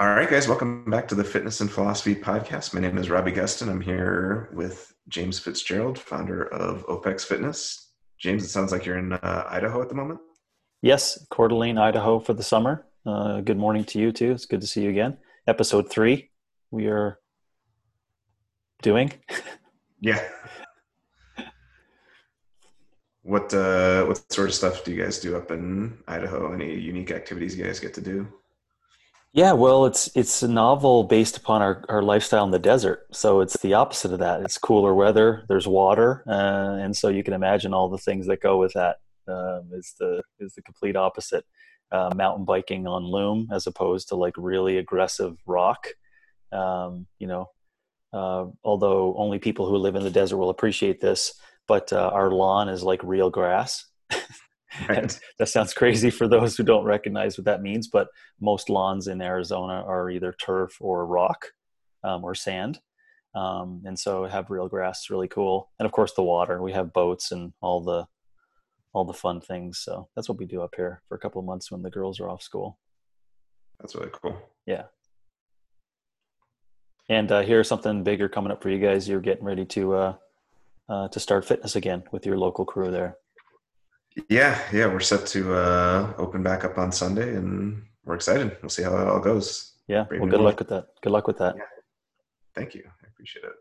All right, guys, welcome back to the Fitness and Philosophy podcast. My name is Robbie Guston. I'm here with James Fitzgerald, founder of OPEX Fitness. James, it sounds like you're in Idaho at the moment. Yes, Coeur d'Alene, Idaho for the summer. Good morning to you, too. It's good to see you again. Episode 3, we are doing. Yeah. What sort of stuff do you guys do up in Idaho? Any unique activities you guys get to do? Yeah, well, it's a novel based upon our lifestyle in the desert. So it's the opposite of that. It's cooler weather. There's water. And so you can imagine all the things that go with that. Is the complete opposite. Mountain biking on loom as opposed to like really aggressive rock. Although only people who live in the desert will appreciate this, but our lawn is like real grass. Right. That sounds crazy for those who don't recognize what that means, but most lawns in Arizona are either turf or rock or sand. And so have real grass, really cool. And of course the water, we have boats and all the fun things. So that's what we do up here for a couple of months when the girls are off school. That's really cool. Yeah. And here's something bigger coming up for you guys. You're getting ready to start fitness again with your local crew there. Yeah, we're set to open back up on Sunday, and we're excited. We'll see how it all goes. Yeah, well, good luck with that. Good luck with that. Yeah. Thank you. I appreciate it.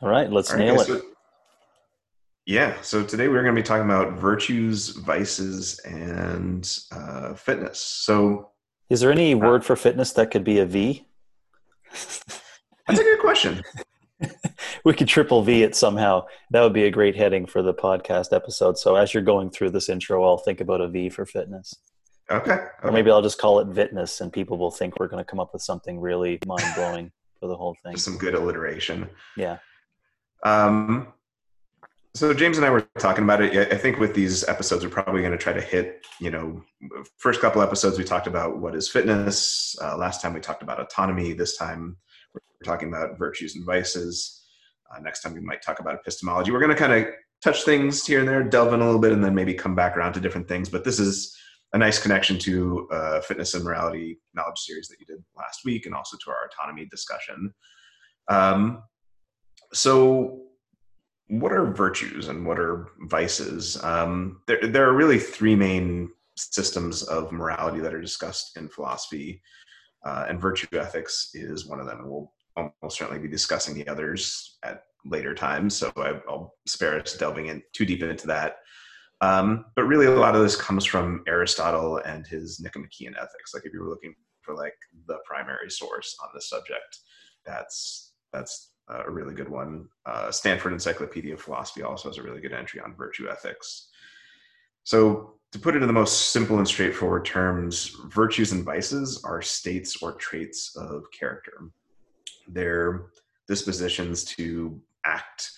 All right, let's nail it. So today we're going to be talking about virtues, vices, and fitness. So, is there any word for fitness that could be a V? That's a good question. We could triple V it somehow. That would be a great heading for the podcast episode. So as you're going through this intro, I'll think about a V for fitness. Okay. Or maybe I'll just call it Vitness, and people will think we're going to come up with something really mind-blowing for the whole thing. Some good alliteration. Yeah. So James and I were talking about it. I think with these episodes, we're probably going to try to hit, first couple episodes, we talked about what is fitness. Last time we talked about autonomy. This time we're talking about virtues and vices. Next time we might talk about epistemology. We're going to kind of touch things here and there, delve in a little bit, and then maybe come back around to different things. But this is a nice connection to fitness and morality knowledge series that you did last week, and also to our autonomy discussion. So what are virtues and what are vices? There are really three main systems of morality that are discussed in philosophy, and virtue ethics is one of them. We'll certainly be discussing the others at later times, so I'll spare us delving in too deep into that. But really, a lot of this comes from Aristotle and his Nicomachean Ethics. Like, if you were looking for the primary source on this subject, that's a really good one. Stanford Encyclopedia of Philosophy also has a really good entry on virtue ethics. So, to put it in the most simple and straightforward terms, virtues and vices are states or traits of character. Their dispositions to act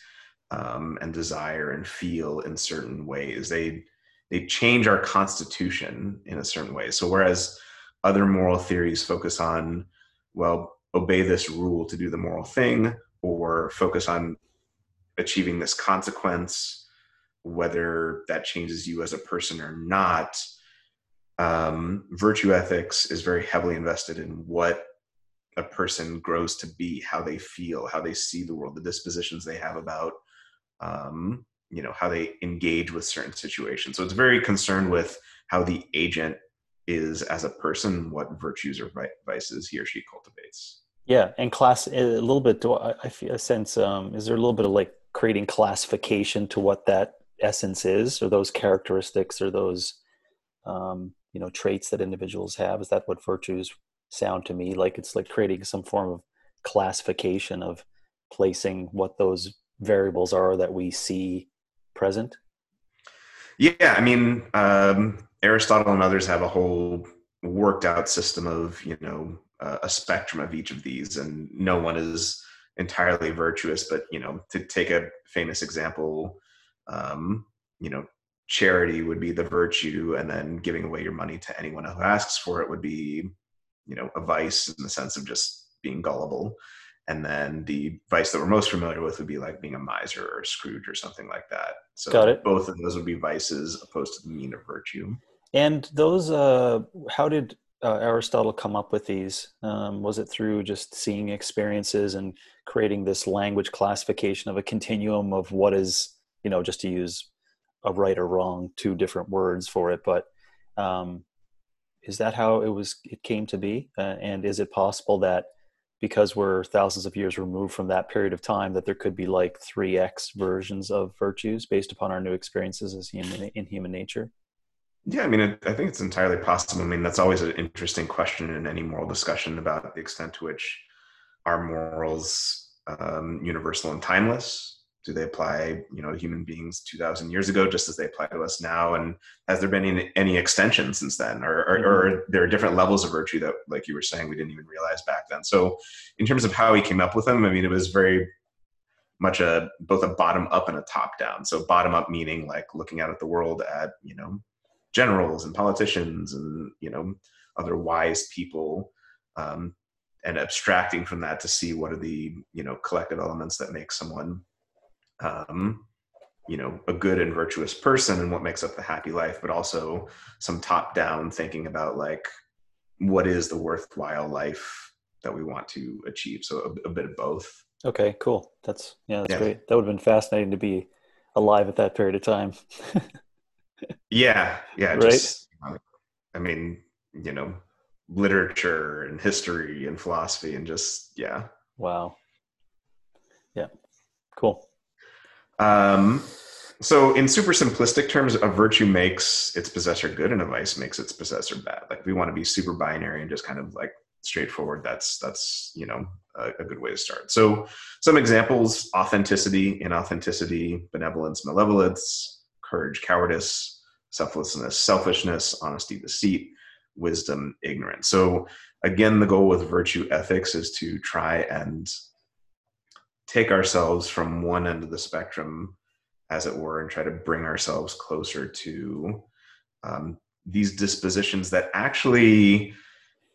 and desire and feel in certain ways. They change our constitution in a certain way. So whereas other moral theories focus on, obey this rule to do the moral thing, or focus on achieving this consequence, whether that changes you as a person or not, virtue ethics is very heavily invested in what a person grows to be, how they feel, how they see the world, the dispositions they have about, how they engage with certain situations. So it's very concerned with how the agent is as a person, what virtues or vices he or she cultivates. Yeah. And class, a little bit, I feel a sense, is there a little bit of creating classification to what that essence is, or those characteristics, or those, traits that individuals have? Is that what virtues sound to me like? It's like creating some form of classification of placing what those variables are that we see present. Yeah, I mean, Aristotle and others have a whole worked out system of, a spectrum of each of these, and no one is entirely virtuous, but, to take a famous example, charity would be the virtue, and then giving away your money to anyone who asks for it would be a vice in the sense of just being gullible. And then the vice that we're most familiar with would be being a miser or a Scrooge or something like that. So got it. Both of those would be vices opposed to the mean of virtue. And those, how did Aristotle come up with these? Was it through just seeing experiences and creating this language classification of a continuum of what is, you know, just to use a right or wrong, two different words for it, but is that how it came to be? And is it possible that because we're thousands of years removed from that period of time, that there could be like 3x versions of virtues based upon our new experiences as in human nature? Yeah, I mean, I think it's entirely possible. I mean, that's always an interesting question in any moral discussion about the extent to which are morals universal and timeless. Do they apply, you know, human beings 2,000 years ago just as they apply to us now? And has there been any extension since then? Or there are different levels of virtue that, like you were saying, we didn't even realize back then. So in terms of how he came up with them, I mean, it was very much both a bottom up and a top down. So bottom up meaning like looking out at the world at, you know, generals and politicians and, you know, other wise people, and abstracting from that to see what are the, you know, collective elements that make someone, you know, a good and virtuous person and what makes up the happy life, but also some top down thinking about like, what is the worthwhile life that we want to achieve? So a bit of both. Okay, cool. That's great. That would have been fascinating to be alive at that period of time. Yeah. Right. Just, I mean, you know, literature and history and philosophy and just, yeah. Wow. Yeah. Cool. So in super simplistic terms, a virtue makes its possessor good and a vice makes its possessor bad. Like we want to be super binary and just kind of like straightforward. That's, you know, a good way to start. So some examples: authenticity, inauthenticity, benevolence, malevolence, courage, cowardice, selflessness, selfishness, honesty, deceit, wisdom, ignorance. So again, the goal with virtue ethics is to try and take ourselves from one end of the spectrum, as it were, and try to bring ourselves closer to these dispositions that actually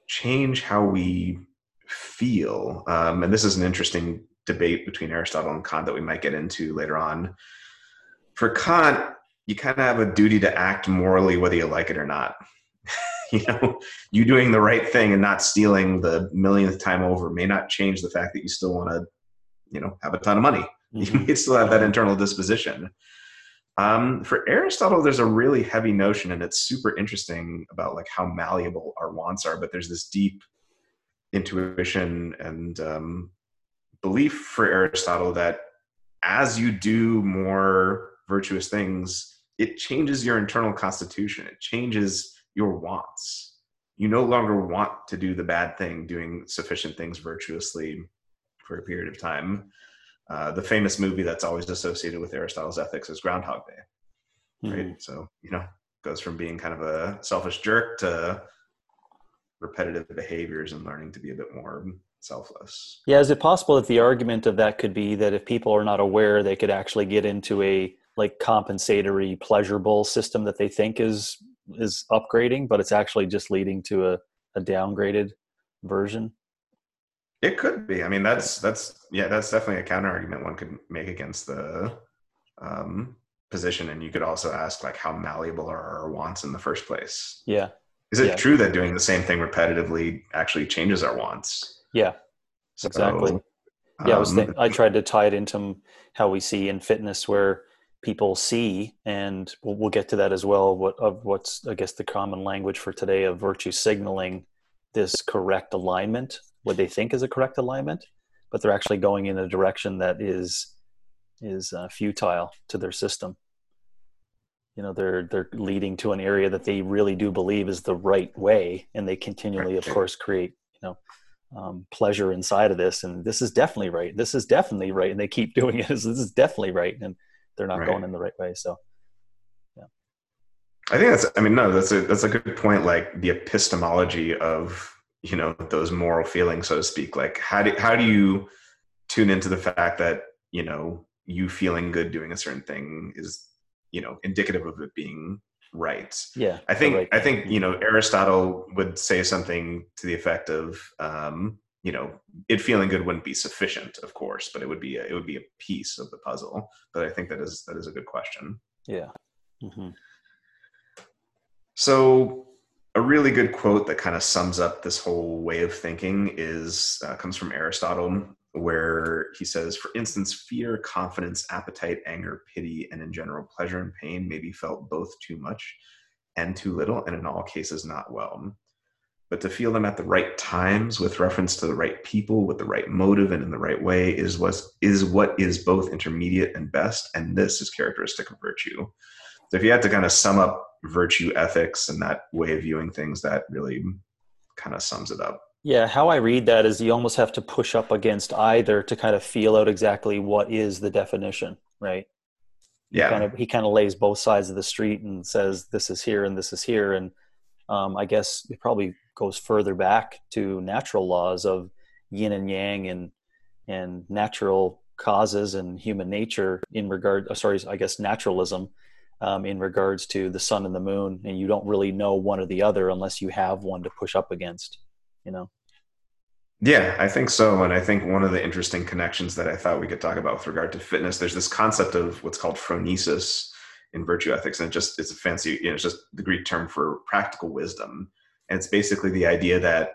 change how we feel. And this is an interesting debate between Aristotle and Kant that we might get into later on. For Kant, you kind of have a duty to act morally, whether you like it or not. You know, you doing the right thing and not stealing the millionth time over may not change the fact that you still want to, you know, have a ton of money. Mm-hmm. You still have that internal disposition. For Aristotle, there's a really heavy notion, and it's super interesting about like how malleable our wants are, but there's this deep intuition and belief for Aristotle that as you do more virtuous things, it changes your internal constitution. It changes your wants. You no longer want to do the bad thing, doing sufficient things virtuously for a period of time. The famous movie that's always associated with Aristotle's ethics is Groundhog Day, right? Mm-hmm. So, you know, goes from being kind of a selfish jerk to repetitive behaviors and learning to be a bit more selfless. Yeah. Is it possible that the argument of that could be that if people are not aware, they could actually get into a like compensatory pleasurable system that they think is upgrading, but it's actually just leading to a downgraded version? It could be. I mean, that's definitely a counter argument one could make against the position. And you could also ask like, how malleable are our wants in the first place? Yeah. Is it true that doing the same thing repetitively actually changes our wants? Yeah, so, exactly. Yeah. I tried to tie it into how we see in fitness where people see, and we'll get to that as well. What's, I guess, the common language for today of virtue signaling this correct alignment, what they think is a correct alignment, but they're actually going in a direction that is futile to their system. You know, they're leading to an area that they really do believe is the right way. And they continually, of course, create, you know, pleasure inside of this. And this is definitely right. This is definitely right. And they keep doing it. This is definitely right. And they're not going in the right way. So, yeah. I think that's a good point. Like the epistemology of, you know, those moral feelings, so to speak, like how do you tune into the fact that, you know, you feeling good doing a certain thing is, you know, indicative of it being right. Yeah. I think, you know, Aristotle would say something to the effect of, you know, it feeling good wouldn't be sufficient, of course, but it would be a piece of the puzzle. But I think that is a good question. Yeah. Mm-hmm. So A really good quote that kind of sums up this whole way of thinking is comes from Aristotle, where he says, for instance, fear, confidence, appetite, anger, pity, and in general pleasure and pain may be felt both too much and too little, and in all cases not well. But to feel them at the right times, with reference to the right people, with the right motive, and in the right way, is what is both intermediate and best, and this is characteristic of virtue. So if you had to kind of sum up virtue ethics and that way of viewing things, that really kind of sums it up. Yeah, how I read that is you almost have to push up against either to kind of feel out exactly what is the definition, right? Yeah. He kind of lays both sides of the street and says, this is here and this is here. And I guess it probably goes further back to natural laws of yin and yang and natural causes and human nature in regard, I guess naturalism in regards to the sun and the moon. And you don't really know one or the other unless you have one to push up against. You know? Yeah, I think so. And I think one of the interesting connections that I thought we could talk about with regard to fitness, there's this concept of what's called phronesis in virtue ethics. And it's a fancy, you know, it's just the Greek term for practical wisdom. And it's basically the idea that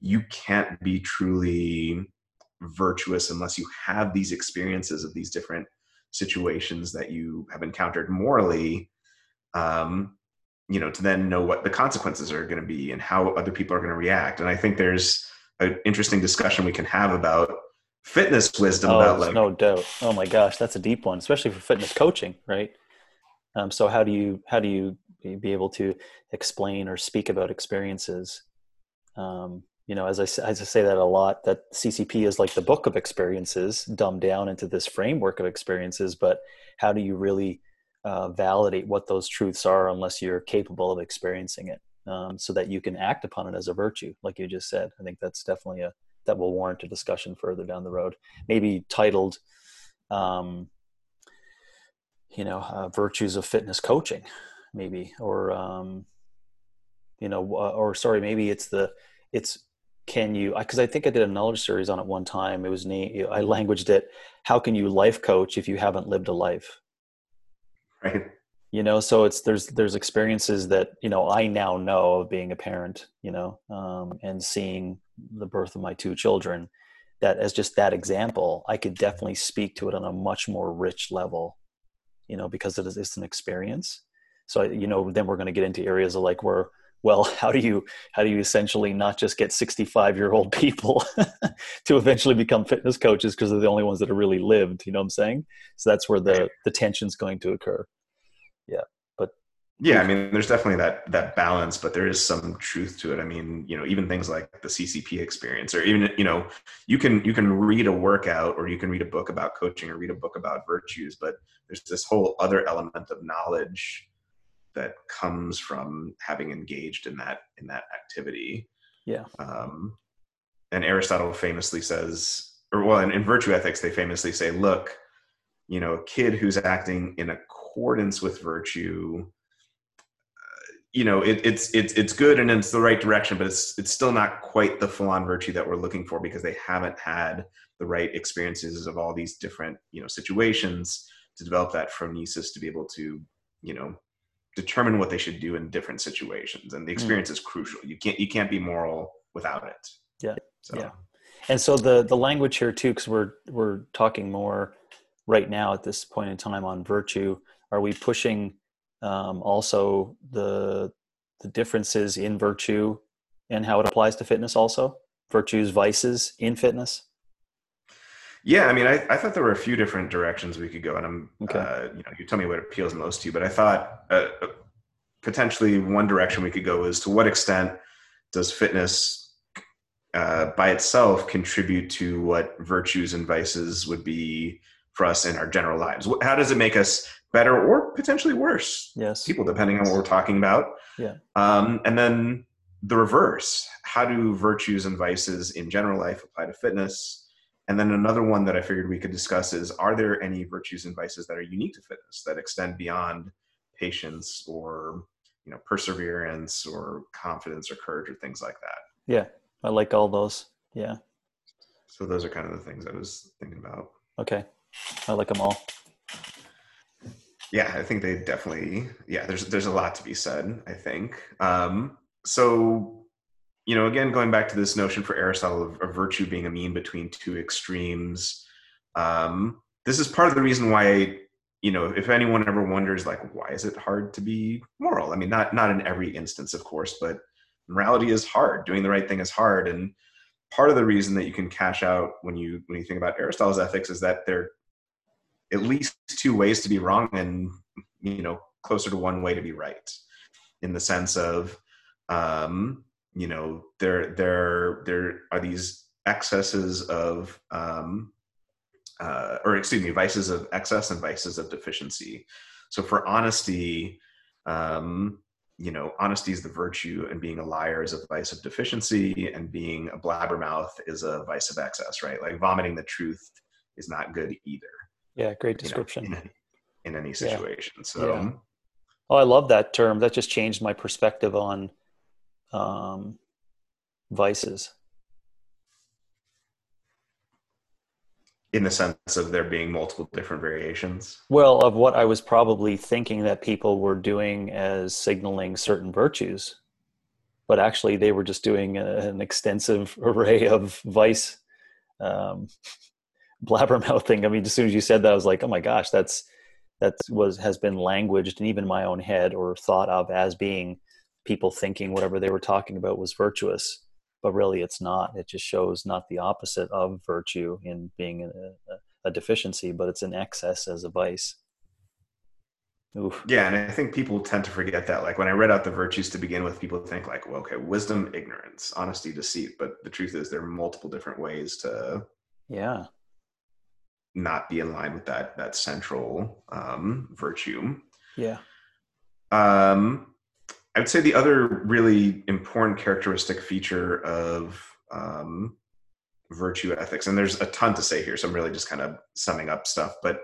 you can't be truly virtuous unless you have these experiences of these different situations that you have encountered morally, you know, to then know what the consequences are going to be and how other people are going to react. And I think there's an interesting discussion we can have about fitness wisdom. Oh, about like, no doubt. Oh my gosh. That's a deep one, especially for fitness coaching. Right. So how do you be able to explain or speak about experiences? You know, as I say that a lot, that CCP is like the book of experiences dumbed down into this framework of experiences, but how do you really validate what those truths are unless you're capable of experiencing it, so that you can act upon it as a virtue, like you just said. I think that's definitely that will warrant a discussion further down the road, maybe titled, virtues of fitness coaching, maybe, maybe because I think I did a knowledge series on it one time. It was neat. I languaged it. How can you life coach if you haven't lived a life? Right. You know, so there's experiences that, you know, I now know of being a parent, you know, and seeing the birth of my two children, that as just that example, I could definitely speak to it on a much more rich level, you know, because it's an experience. So, you know, then we're going to get into areas of like how do you essentially not just get 65-year-old people to eventually become fitness coaches because they're the only ones that are really lived, you know what I'm saying? So that's where the tension's going to occur. Yeah. But yeah, I mean, there's definitely that balance, but there is some truth to it. I mean, you know, even things like the CCP experience, or even, you know, you can read a workout, or you can read a book about coaching, or read a book about virtues, but there's this whole other element of knowledge that comes from having engaged in that activity. Yeah. And Aristotle famously says, in virtue ethics, they famously say, look, you know, a kid who's acting in accordance with virtue, you know, it's good and it's the right direction, but it's still not quite the full-on virtue that we're looking for, because they haven't had the right experiences of all these different, you know, situations to develop that phronesis to be able to, you know, determine what they should do in different situations. And the experience is crucial. You can't be moral without it. Yeah. So. Yeah. And so the language here too, cause we're talking more right now at this point in time on virtue. Are we pushing also the differences in virtue and how it applies to fitness also? Virtues, vices in fitness? Yeah, I mean, I thought there were a few different directions we could go, and I'm, okay. You know, you tell me what appeals most to you, but I thought potentially one direction we could go is, to what extent does fitness by itself contribute to what virtues and vices would be for us in our general lives? How does it make us better or potentially worse? Yes, people, depending on what we're talking about. Yeah, and then the reverse: how do virtues and vices in general life apply to fitness? And then another one that I figured we could discuss is, are there any virtues and vices that are unique to fitness, that extend beyond patience or, you know, perseverance or confidence or courage or things like that? Yeah. I like all those. Yeah. So those are kind of the things I was thinking about. Okay. I like them all. Yeah. I think they definitely, yeah, there's a lot to be said, I think. So, you know, again, going back to this notion for Aristotle of virtue being a mean between two extremes, this is part of the reason why, you know, if anyone ever wonders, like, why is it hard to be moral? I mean, not in every instance, of course, but morality is hard. Doing the right thing is hard. And part of the reason that you can cash out when you think about Aristotle's ethics is that there are at least two ways to be wrong and, you know, closer to one way to be right, in the sense of, you know, there are these excesses of, vices of excess and vices of deficiency. So for honesty, you know, honesty is the virtue, and being a liar is a vice of deficiency, and being a blabbermouth is a vice of excess, right? Like vomiting the truth is not good either. Yeah, great description. You know, in any situation. Yeah. So, yeah. Oh, I love that term. That just changed my perspective on vices. In the sense of there being multiple different variations? Well, of what I was probably thinking that people were doing as signaling certain virtues, but actually they were just doing an extensive array of vice, blabbermouthing. I mean, as soon as you said that, I was like, oh my gosh, has been languaged and even my own head, or thought of as being people thinking whatever they were talking about was virtuous. But really it's not. It just shows not the opposite of virtue in being a deficiency, but it's an excess as a vice. Oof. Yeah, and I think people tend to forget that. Like when I read out the virtues to begin with, people think like, well, okay, wisdom, ignorance, honesty, deceit. But the truth is there are multiple different ways to not be in line with that central virtue. Yeah. I would say the other really important characteristic feature of virtue ethics, and there's a ton to say here, so I'm really just kind of summing up stuff, but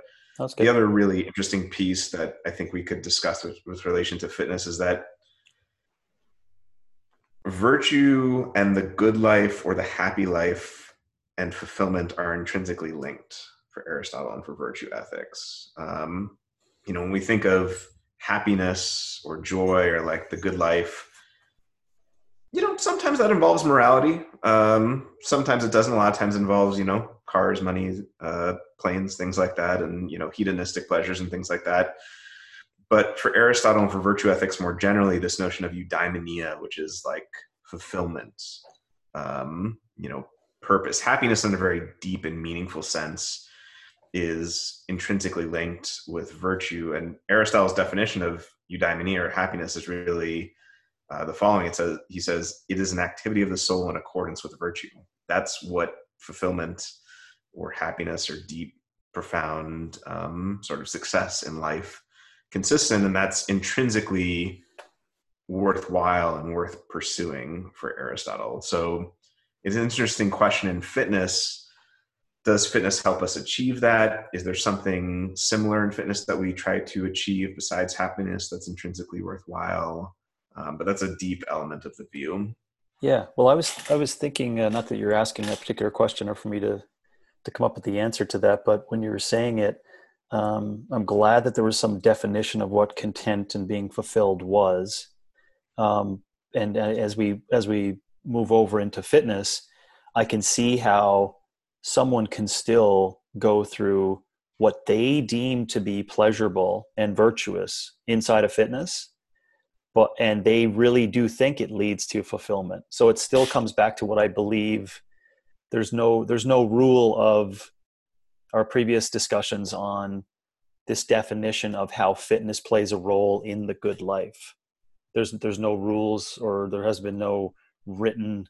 the other really interesting piece that I think we could discuss with relation to fitness is that virtue and the good life or the happy life and fulfillment are intrinsically linked for Aristotle and for virtue ethics. You know, when we think of happiness or joy or like the good life, you know, sometimes that involves morality. Sometimes it doesn't. A lot of times involves, you know, cars, money, planes, things like that. And, you know, hedonistic pleasures and things like that. But for Aristotle and for virtue ethics more generally, this notion of eudaimonia, which is like fulfillment, you know, purpose, happiness in a very deep and meaningful sense, is intrinsically linked with virtue. And Aristotle's definition of eudaimonia or happiness is really the following. It says, he says, it is an activity of the soul in accordance with virtue. That's what fulfillment or happiness or deep, profound sort of success in life consists in, and that's intrinsically worthwhile and worth pursuing for Aristotle. So it's an interesting question in fitness. Does fitness help us achieve that? Is there something similar in fitness that we try to achieve besides happiness that's intrinsically worthwhile? But that's a deep element of the view. Yeah. Well, I was thinking, not that you're asking that particular question or for me to come up with the answer to that, but when you were saying it, I'm glad that there was some definition of what content and being fulfilled was. And as we move over into fitness, I can see how someone can still go through what they deem to be pleasurable and virtuous inside of fitness, and they really do think it leads to fulfillment. So it still comes back to what I believe. There's no rule of our previous discussions on this definition of how fitness plays a role in the good life. There's no rules, or there has been no written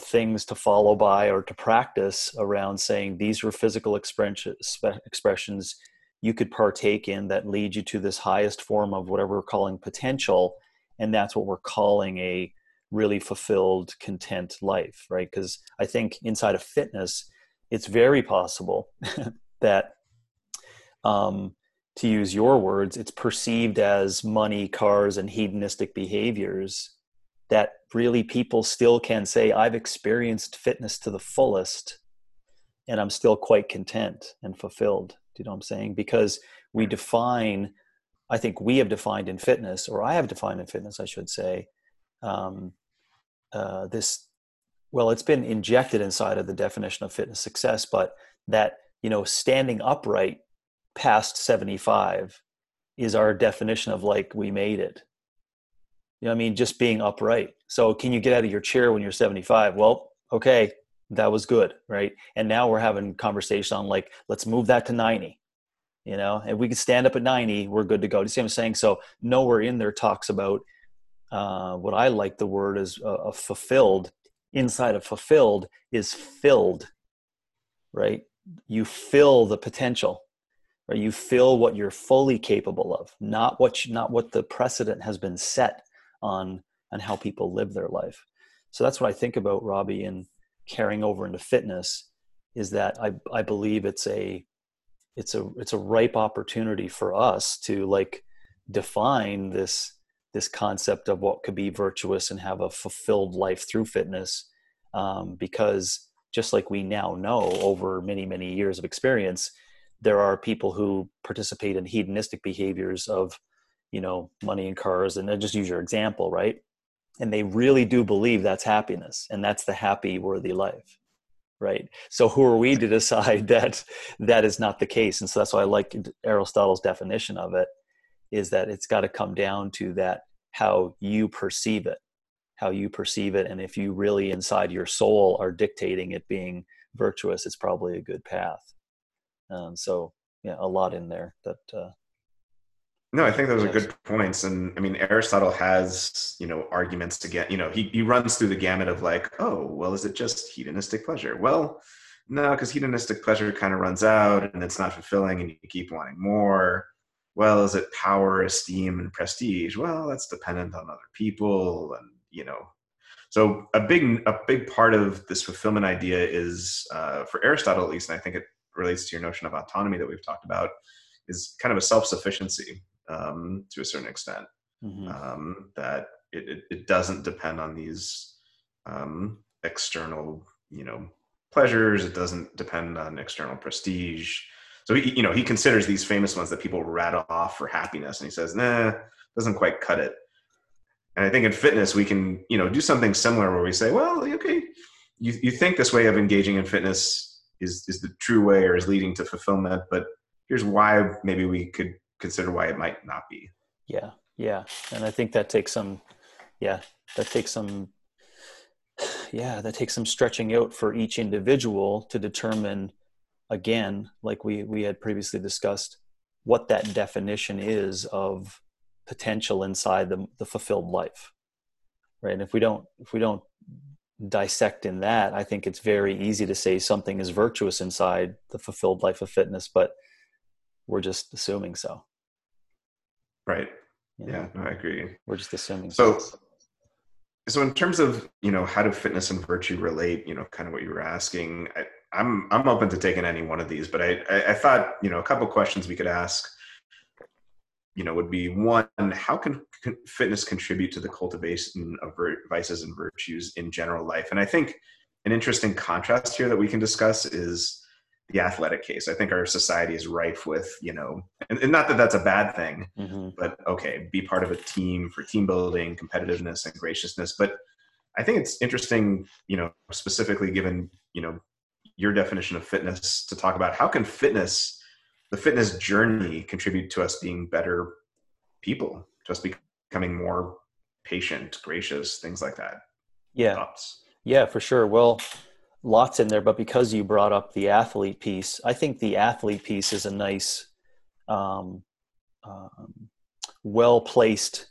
things to follow by or to practice around saying these were physical expressions you could partake in that lead you to this highest form of whatever we're calling potential, and that's what we're calling a really fulfilled, content life, right? Because I think inside of fitness, it's very possible that, to use your words, it's perceived as money, cars, and hedonistic behaviors that really people still can say, I've experienced fitness to the fullest and I'm still quite content and fulfilled. Do you know what I'm saying? Because we define, I think we have defined in fitness, or I have defined in fitness, I should say, this, well, it's been injected inside of the definition of fitness success, but that, you know, standing upright past 75 is our definition of like, we made it. You know what I mean? Just being upright. So can you get out of your chair when you're 75? Well, okay, that was good, right? And now we're having conversation on like, let's move that to 90, you know, and we can stand up at 90, we're good to go. Do you see what I'm saying? So nowhere in there talks about what I like the word is fulfilled. Inside of fulfilled is filled, right? You fill the potential, or you fill what you're fully capable of, not what you, not what the precedent has been set on how people live their life. So that's what I think about, Robbie, and carrying over into fitness is that I believe it's a ripe opportunity for us to like define this concept of what could be virtuous and have a fulfilled life through fitness. Because just like we now know over many, many years of experience, there are people who participate in hedonistic behaviors of, you know, money and cars, and I just use your example, right? And they really do believe that's happiness and that's the happy, worthy life, right? So who are we to decide that that is not the case? And so that's why I like Aristotle's definition of it, is that it's got to come down to that, how you perceive it. And if you really inside your soul are dictating it being virtuous, it's probably a good path. So yeah, a lot in there that, no, I think those are good points. And I mean, Aristotle has, you know, arguments again, you know, he runs through the gamut of like, oh, well, is it just hedonistic pleasure? Well, no, because hedonistic pleasure kind of runs out and it's not fulfilling and you keep wanting more. Well, is it power, esteem, and prestige? Well, that's dependent on other people. And, you know, so a big part of this fulfillment idea is, for Aristotle at least, and I think it relates to your notion of autonomy that we've talked about, is kind of a self-sufficiency to a certain extent, that it doesn't depend on these external, you know, pleasures. It doesn't depend on external prestige. So, you know, he considers these famous ones that people rattle off for happiness. And he says, nah, doesn't quite cut it. And I think in fitness, we can, you know, do something similar where we say, well, okay, you think this way of engaging in fitness is the true way or is leading to fulfillment, but here's why maybe we could consider why it might not be. Yeah. Yeah. And I think that takes some stretching out for each individual to determine, again, like we had previously discussed, what that definition is of potential inside the fulfilled life, right? And if we don't dissect in that, I think it's very easy to say something is virtuous inside the fulfilled life of fitness, but we're just assuming so. Right. You know? Yeah, I agree. We're just assuming so. So in terms of, you know, how do fitness and virtue relate, you know, kind of what you were asking, I'm open to taking any one of these, but I thought, you know, a couple of questions we could ask, you know, would be one, how can fitness contribute to the cultivation of vices and virtues in general life? And I think an interesting contrast here that we can discuss is the athletic case. I think our society is rife with, you know, and not that that's a bad thing, but okay, be part of a team for team building, competitiveness and graciousness. But I think it's interesting, you know, specifically given, you know, your definition of fitness, to talk about how can fitness, the fitness journey, contribute to us being better people, to us becoming more patient, gracious, things like that. Yeah. Thoughts? Yeah, for sure. Well, lots in there, but because you brought up the athlete piece, I think the athlete piece is a nice, well-placed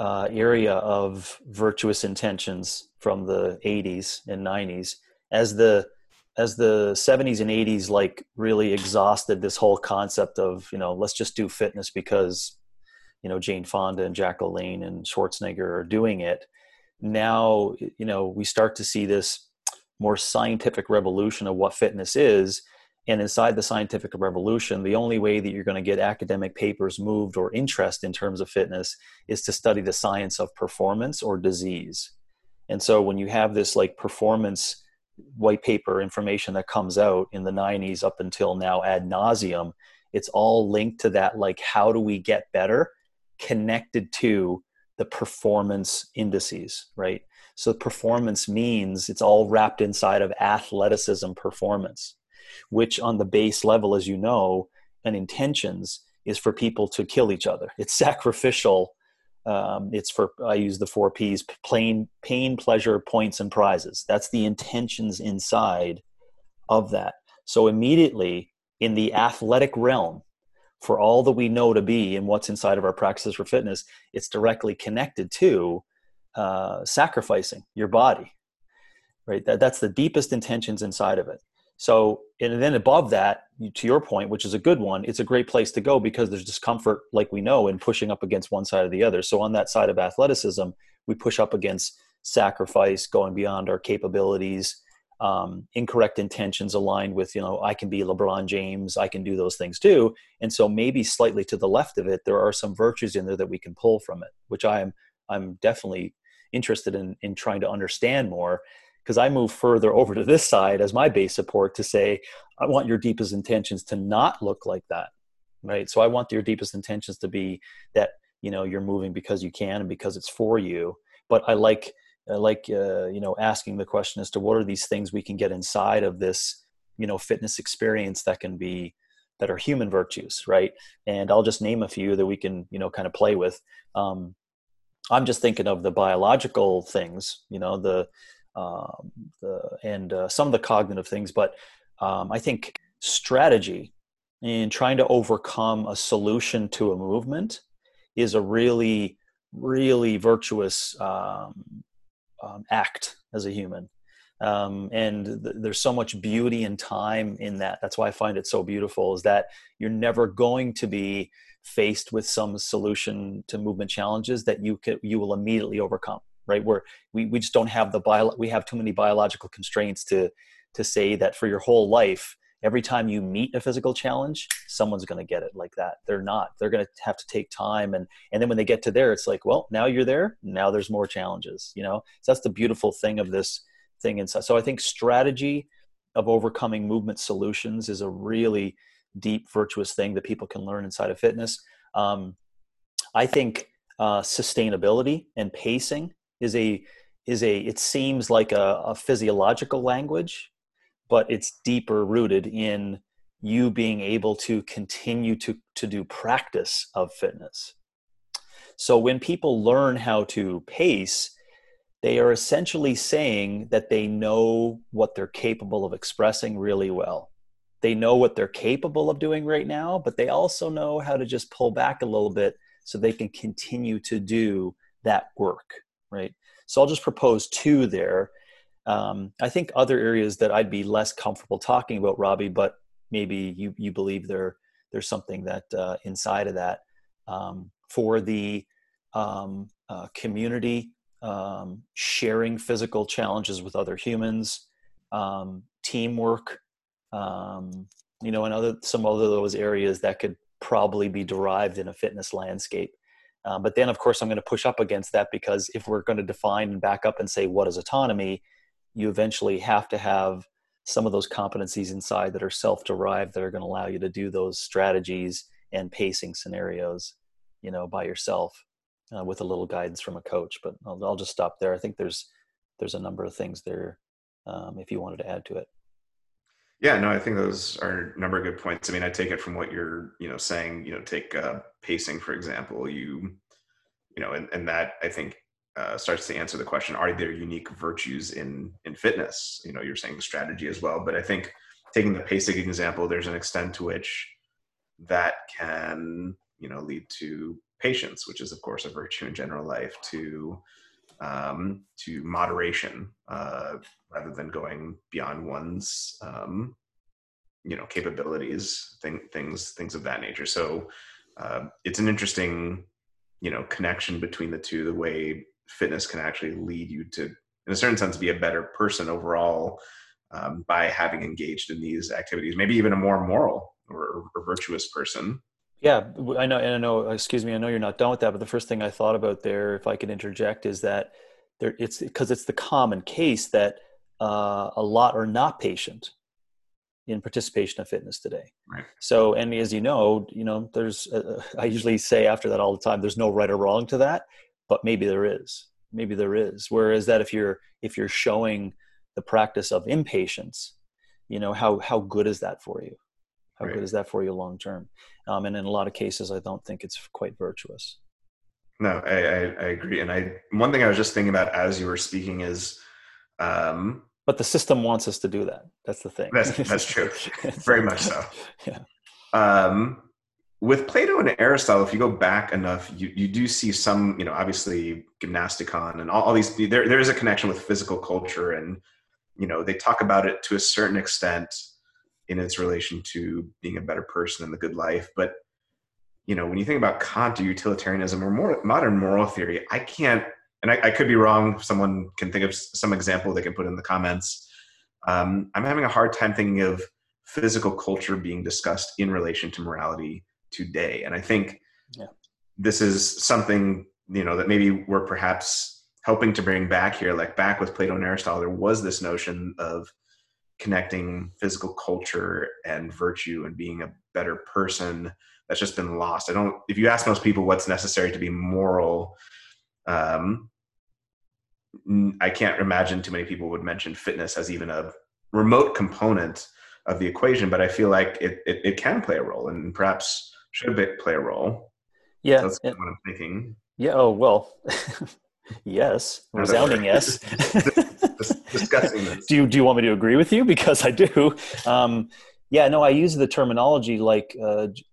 area of virtuous intentions from the 80s and 90s as the 70s and 80s like really exhausted this whole concept of, you know, let's just do fitness because, you know, Jane Fonda and Jack O'Lane and Schwarzenegger are doing it. Now, you know, we start to see this more scientific revolution of what fitness is. And inside the scientific revolution, the only way that you're going to get academic papers moved or interest in terms of fitness is to study the science of performance or disease. And so when you have this like performance white paper information that comes out in the 90s up until now ad nauseum, it's all linked to that, like, how do we get better, connected to the performance indices, right? So performance means it's all wrapped inside of athleticism performance, which on the base level, as you know, and intentions is for people to kill each other. It's sacrificial. It's for, I use the 4 Ps, pain, pleasure, points, and prizes. That's the intentions inside of that. So immediately in the athletic realm, for all that we know to be and what's inside of our practices for fitness, it's directly connected to sacrificing your body, right? That's the deepest intentions inside of it. So, and then above that, to your point, which is a good one, it's a great place to go because there's discomfort, like we know, in pushing up against one side or the other. So on that side of athleticism, we push up against sacrifice, going beyond our capabilities, incorrect intentions aligned with, you know, I can be LeBron James, I can do those things too. And so maybe slightly to the left of it, there are some virtues in there that we can pull from it, which I'm definitely interested in trying to understand more. Because I move further over to this side as my base support to say, I want your deepest intentions to not look like that, right? So I want your deepest intentions to be that, you know, you're moving because you can and because it's for you. But I like you know, asking the question as to what are these things we can get inside of this, you know, fitness experience that can be, that are human virtues, right? And I'll just name a few that we can, you know, kind of play with. I'm just thinking of the biological things, you know, and some of the cognitive things, but I think strategy and trying to overcome a solution to a movement is a really, really virtuous act as a human. And there's so much beauty and time in that. That's why I find it so beautiful, is that you're never going to be faced with some solution to movement challenges that you will immediately overcome. Right, where we just don't have we have too many biological constraints to say that for your whole life, every time you meet a physical challenge, someone's going to get it like that. They're not. They're going to have to take time, and then when they get to there, it's like, well, now you're there. Now there's more challenges. You know, so that's the beautiful thing of this thing inside. So I think strategy of overcoming movement solutions is a really deep, virtuous thing that people can learn inside of fitness. I think sustainability and pacing is a it seems like a physiological language, but it's deeper rooted in you being able to continue to do practice of fitness. So when people learn how to pace, they are essentially saying that they know what they're capable of expressing really well. They know what they're capable of doing right now, but they also know how to just pull back a little bit so they can continue to do that work. Right. So I'll just propose two there. I think other areas that I'd be less comfortable talking about, Robbie, but maybe you believe there's something that inside of that for the community, sharing physical challenges with other humans, teamwork, you know, and some other those areas that could probably be derived in a fitness landscape. But then, of course, I'm going to push up against that, because if we're going to define and back up and say, what is autonomy, you eventually have to have some of those competencies inside that are self-derived that are going to allow you to do those strategies and pacing scenarios, you know, by yourself with a little guidance from a coach. But I'll just stop there. I think there's a number of things there if you wanted to add to it. Yeah, no, I think those are a number of good points. I mean, I take it from what you're, you know, saying, you know, take pacing, for example, you know, and that I think starts to answer the question, are there unique virtues in fitness? You know, you're saying strategy as well, but I think taking the pacing example, there's an extent to which that can, you know, lead to patience, which is of course a virtue in general life, to moderation, rather than going beyond one's, you know, capabilities, things of that nature. So it's an interesting, you know, connection between the two, the way fitness can actually lead you to, in a certain sense, be a better person overall by having engaged in these activities, maybe even a more moral or virtuous person. Yeah, I know, excuse me, I know you're not done with that, but the first thing I thought about there, if I could interject, is that it's because it's the common case that a lot are not patient in participation of fitness today. Right. So, and as you know, there's, I usually say after that all the time, there's no right or wrong to that, but maybe there is. Maybe there is. Whereas that if you're showing the practice of impatience, you know, how good is that for you? How good is that for you long term? And in a lot of cases, I don't think it's quite virtuous. No, I agree. And one thing I was just thinking about as you were speaking is, but the system wants us to do that. That's the thing. That's true. Very much so. Yeah. With Plato and Aristotle, if you go back enough, you do see some, you know, obviously gymnasticon and all these, there is a connection with physical culture, and, you know, they talk about it to a certain extent in its relation to being a better person and the good life. But, you know, when you think about Kant or utilitarianism or more modern moral theory, I can't, and I could be wrong. Someone can think of some example they can put in the comments. I'm having a hard time thinking of physical culture being discussed in relation to morality today. And I think this is something, you know, that maybe we're perhaps helping to bring back here. Like back with Plato and Aristotle, there was this notion of connecting physical culture and virtue and being a better person. That's just been lost. If you ask most people what's necessary to be moral, I can't imagine too many people would mention fitness as even a remote component of the equation, but I feel like it can play a role, and perhaps should play a role. Yeah. So that's what I'm thinking. Yeah. Oh, well, yes. Resounding yes. Discussing this. Do you want me to agree with you? Because I do. Yeah, no, I use the terminology like,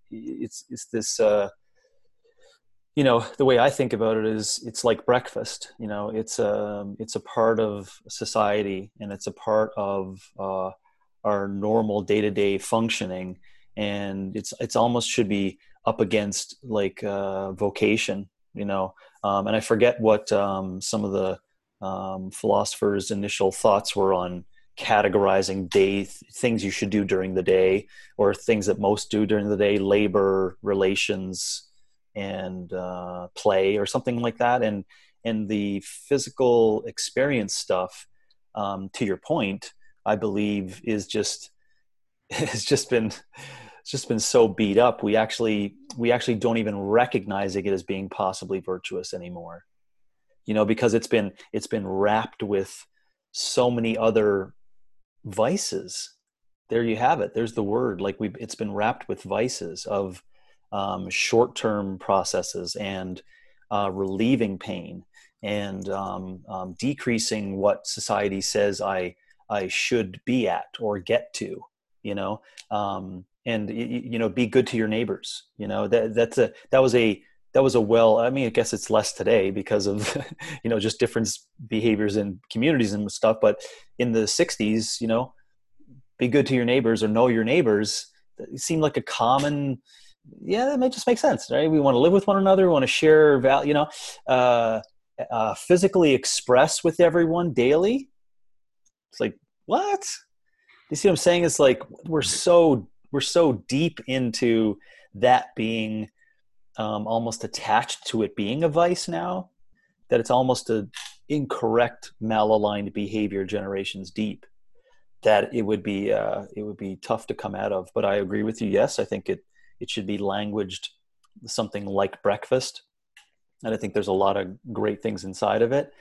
it's this, you know, the way I think about it is it's like breakfast. You know, it's a part of society, and it's a part of our normal day-to-day functioning, and it's almost should be up against like vocation, you know. And I forget what some of the philosophers' initial thoughts were on categorizing things you should do during the day, or things that most do during the day, labor, relations, and play, or something like that. And the physical experience stuff, to your point, I believe it's just been so beat up. We actually don't even recognize it as being possibly virtuous anymore, you know, because it's been wrapped with so many other vices. There you have it. There's the word. Like it's been wrapped with vices of short-term processes and relieving pain and decreasing what society says I should be at or get to, you know, and, you know, be good to your neighbors. You know, that was a well, I mean, I guess it's less today because of, you know, just different behaviors in communities and stuff. But in the 60s, you know, be good to your neighbors or know your neighbors, it seemed like a common, that might just make sense, right? We want to live with one another. We want to share value, you know, physically express with everyone daily. It's like, what? You see what I'm saying? It's like, we're so deep into that being almost attached to it being a vice now, that it's almost an incorrect, malaligned behavior generations deep, that it would be tough to come out of. But I agree with you. Yes. I think it should be languaged something like breakfast. And I think there's a lot of great things inside of it.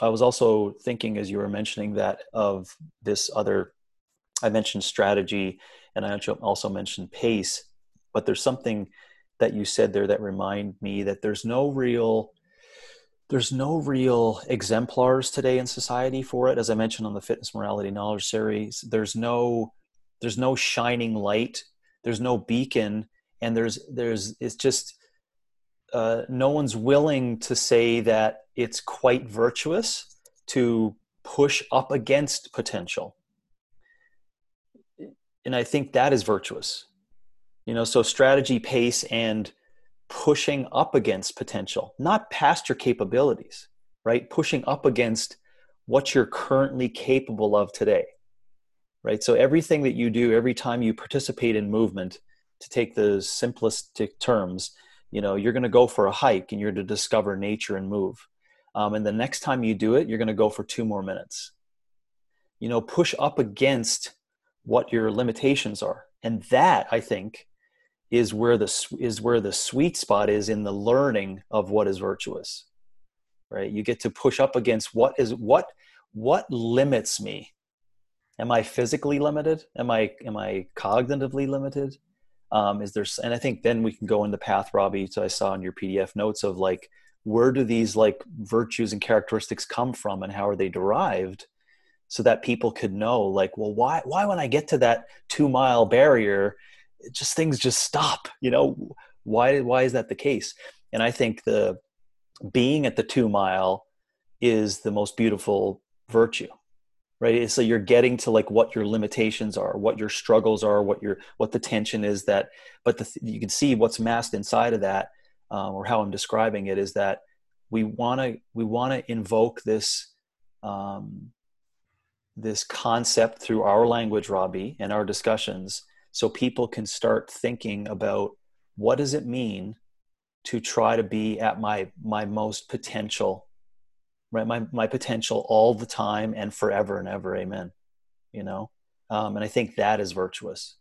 I was also thinking, as you were mentioning that, of this other, I mentioned strategy, and I also mentioned pace, but there's something that you said there that reminded me that there's no real exemplars today in society for it. As I mentioned on the Fitness Morality Knowledge Series, there's no shining light, there's no beacon, and it's just, no one's willing to say that it's quite virtuous to push up against potential. And I think that is virtuous, you know, so strategy, pace, and pushing up against potential, not past your capabilities, right? Pushing up against what you're currently capable of today, right? So everything that you do, every time you participate in movement, to take the simplistic terms, you know, you're going to go for a hike and you're to discover nature and move. And the next time you do it, you're going to go for 2 more minutes. You know, push up against what your limitations are. And that, I think, is where the sweet spot is in the learning of what is virtuous, right? You get to push up against what limits me. Am I physically limited? Am I cognitively limited? And I think then we can go in the path, Robbie, so I saw in your PDF notes of like, where do these like virtues and characteristics come from and how are they derived, so that people could know like, well, why when I get to that 2 mile barrier, things just stop, you know, why is that the case? And I think the being at the 2 mile is the most beautiful virtue, right? So you're getting to like what your limitations are, what your struggles are, what the tension is that, but you can see what's masked inside of that, or how I'm describing it is that we want to invoke this, this concept through our language, Robbie, and our discussions, so people can start thinking about what does it mean to try to be at my most potential, right? My potential all the time and forever and ever. Amen. You know? And I think that is virtuous,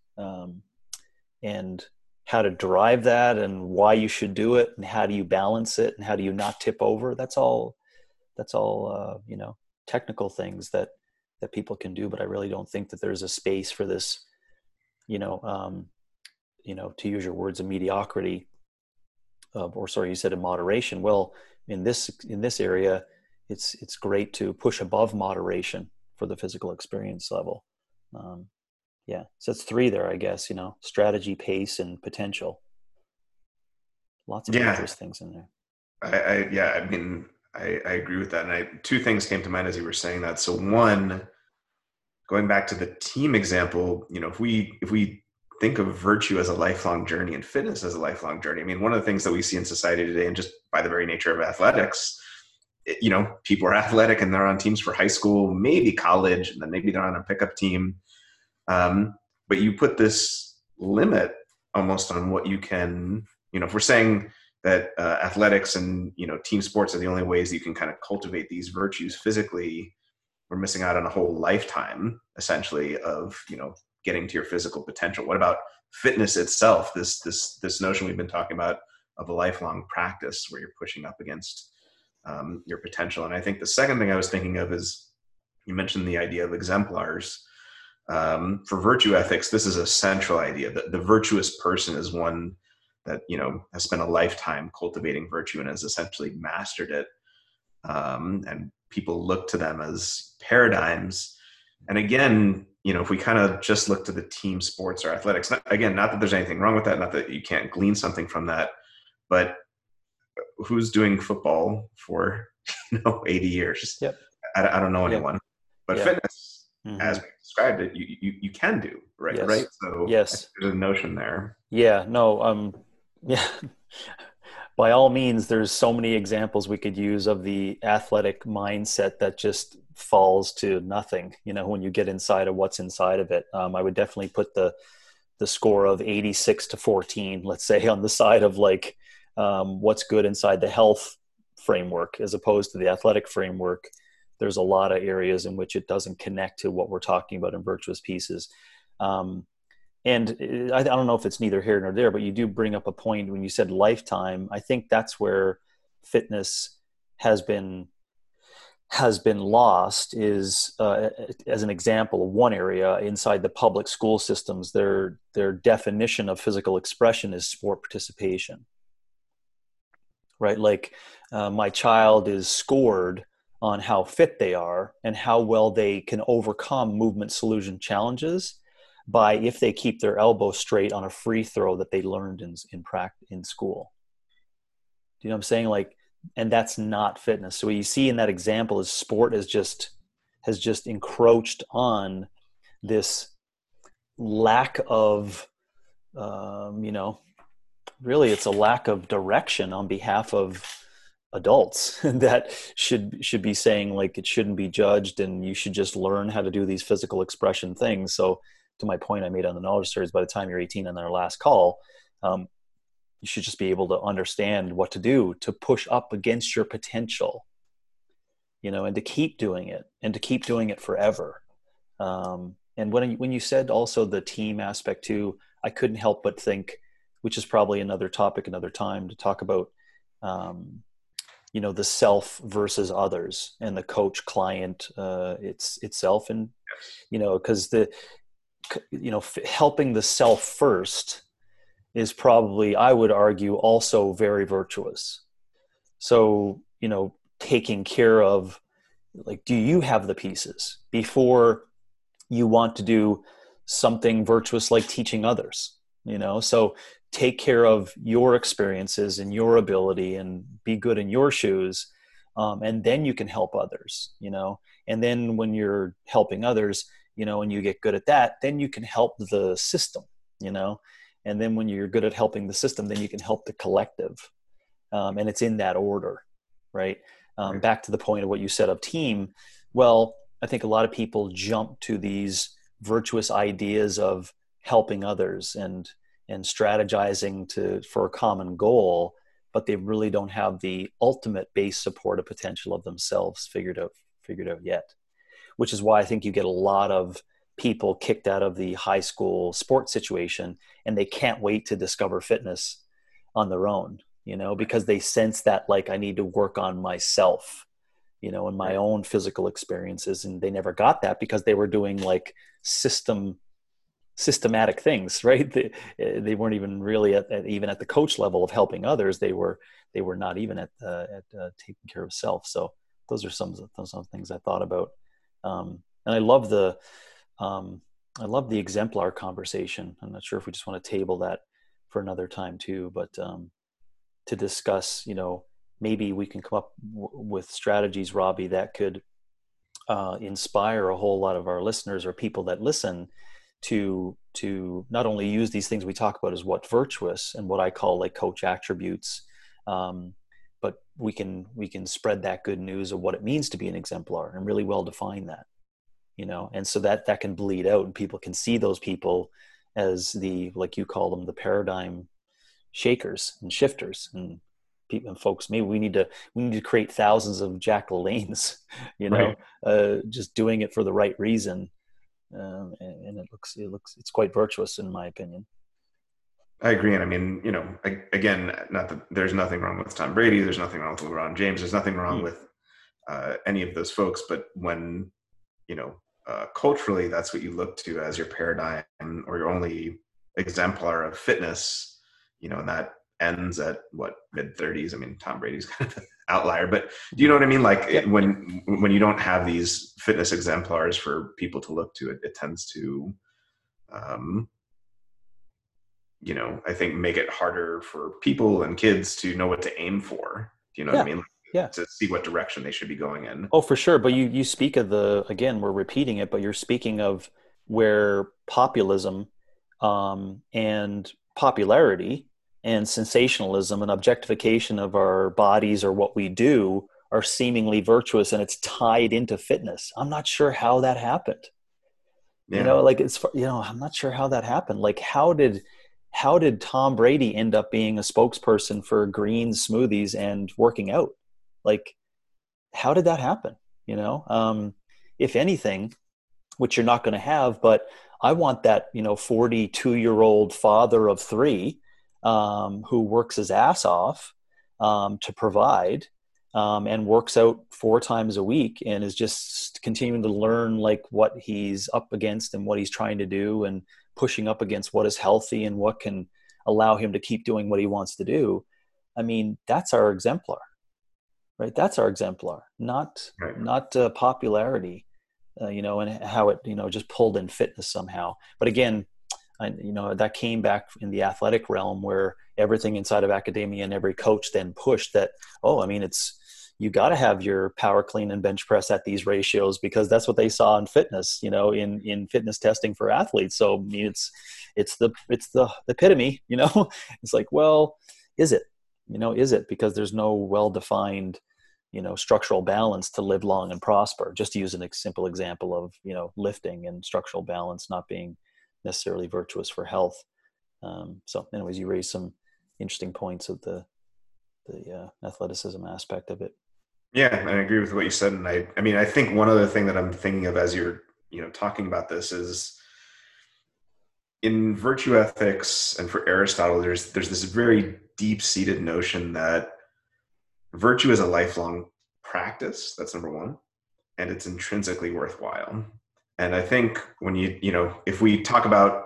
and how to drive that and why you should do it and how do you balance it and how do you not tip over? That's all, you know, technical things that people can do, but I really don't think that there's a space for this, to use your words, a mediocrity, you said in moderation. Well, in this area, it's great to push above moderation for the physical experience level. Yeah. So it's three there, I guess, you know, strategy, pace, and potential. Lots of interesting things in there. I agree with that. And two things came to mind as you were saying that. So one, going back to the team example, you know, if we think of virtue as a lifelong journey and fitness as a lifelong journey, I mean, one of the things that we see in society today, and just by the very nature of athletics, you know, people are athletic and they're on teams for high school, maybe college, and then maybe they're on a pickup team. But you put this limit almost on what you can, you know, if we're saying that athletics and, you know, team sports are the only ways that you can kind of cultivate these virtues physically, we're missing out on a whole lifetime essentially of, you know, getting to your physical potential. What about fitness itself? This notion we've been talking about of a lifelong practice where you're pushing up against your potential. And I think the second thing I was thinking of is you mentioned the idea of exemplars. For virtue ethics, this is a central idea. The virtuous person is one that, you know, has spent a lifetime cultivating virtue and has essentially mastered it. And people look to them as paradigms. And again, you know, if we kind of just look to the team sports or athletics, not that there's anything wrong with that, not that you can't glean something from that, but who's doing football for, you know, 80 years? Yep. I don't know anyone. Yep. But yep. Fitness, mm-hmm. as we described it, you can do, right? Yes. Right. So yes. There's a notion there. Yeah, no. Yeah. By all means, there's so many examples we could use of the athletic mindset that just falls to nothing, you know, when you get inside of what's inside of it. I would definitely put the score of 86-14, let's say, on the side of like what's good inside the health framework as opposed to the athletic framework. There's a lot of areas in which it doesn't connect to what we're talking about in virtuous pieces. And I don't know if it's neither here nor there, but you do bring up a point when you said lifetime. I think that's where fitness has been lost is, as an example, one area inside the public school systems, their definition of physical expression is sport participation, right? Like my child is scored on how fit they are and how well they can overcome movement solution challenges by if they keep their elbow straight on a free throw that they learned in school. Do you know what I'm saying? Like, and that's not fitness. So what you see in that example is sport has just encroached on this lack of, really it's a lack of direction on behalf of adults that should be saying like, it shouldn't be judged and you should just learn how to do these physical expression things. So to my point I made on the knowledge series, by the time you're 18 on their last call, you should just be able to understand what to do to push up against your potential, you know, and to keep doing it forever. And when you said also the team aspect too, I couldn't help but think which is probably another topic, another time to talk about, you know, the self versus others and the coach client itself. And, you know, because the, you know, helping the self first is probably, I would argue, also very virtuous. So, you know, taking care of, like, do you have the pieces before you want to do something virtuous like teaching others, you know? So take care of your experiences and your ability and be good in your shoes. And then you can help others, you know? And then when you're helping others, you know, and you get good at that, then you can help the system, you know? And then when you're good at helping the system, then you can help the collective. And it's in that order, right? Back to the point of what you said of team. Well, I think a lot of people jump to these virtuous ideas of helping others and strategizing for a common goal, but they really don't have the ultimate base supportive potential of themselves figured out yet, which is why I think you get a lot of people kicked out of the high school sports situation and they can't wait to discover fitness on their own, you know, because they sense that, like, I need to work on myself, you know, and my own physical experiences. And they never got that because they were doing, like, systematic things, right? They weren't even really even at the coach level of helping others. They were not even at taking care of self. So those are some things I thought about. And I love the exemplar conversation. I'm not sure if we just want to table that for another time too, but to discuss, you know, maybe we can come up with strategies, Robbie, that could inspire a whole lot of our listeners or people that listen to not only use these things we talk about as what virtuous and what I call, like, coach attributes, but we can spread that good news of what it means to be an exemplar and really well define that, you know, and so that can bleed out and people can see those people as the, like you call them, the paradigm shakers and shifters and people and folks. Maybe we need to create thousands of Jack O'Lanes, you know, right. Just doing it for the right reason. And it's quite virtuous in my opinion. I agree. And I mean, you know, again, not that there's nothing wrong with Tom Brady. There's nothing wrong with LeBron James. There's nothing wrong with any of those folks. But when, you know, culturally, that's what you look to as your paradigm or your only exemplar of fitness, you know, and that ends at what, mid-30s. I mean, Tom Brady's kind of an outlier, but do you know what I mean? Like, when you don't have these fitness exemplars for people to look to, it tends to, you know, I think make it harder for people and kids to know what to aim for. Do you know what I mean? Like, to see what direction they should be going in. Oh, for sure. But you speak of again, we're repeating it, but you're speaking of where populism and popularity and sensationalism and objectification of our bodies or what we do are seemingly virtuous, and it's tied into fitness. I'm not sure how that happened. Yeah. You know, like, it's, you know, I'm not sure how that happened. Like, how did Tom Brady end up being a spokesperson for green smoothies and working out? Like, how did that happen? You know, if anything, which you're not going to have, but I want that, you know, 42-year-old father of three who works his ass off to provide and works out 4 times a week and is just continuing to learn, like, what he's up against and what he's trying to do and pushing up against what is healthy and what can allow him to keep doing what he wants to do. I mean, that's our exemplar, right? That's our exemplar, not popularity, you know, and how it, you know, just pulled in fitness somehow. But again, you know, that came back in the athletic realm where everything inside of academia and every coach then pushed that, oh, I mean, it's, you got to have your power clean and bench press at these ratios because that's what they saw in fitness, you know, in fitness testing for athletes. So I mean, it's the epitome, you know, it's like, well, is it because there's no well-defined, you know, structural balance to live long and prosper, just to use a simple example of, you know, lifting and structural balance not being necessarily virtuous for health. So anyways, you raised some interesting points of the athleticism aspect of it. Yeah, I agree with what you said. And I mean, I think one other thing that I'm thinking of as you're, you know, talking about this is, in virtue ethics and for Aristotle, there's this very deep-seated notion that virtue is a lifelong practice. That's number one, and it's intrinsically worthwhile. And I think when if we talk about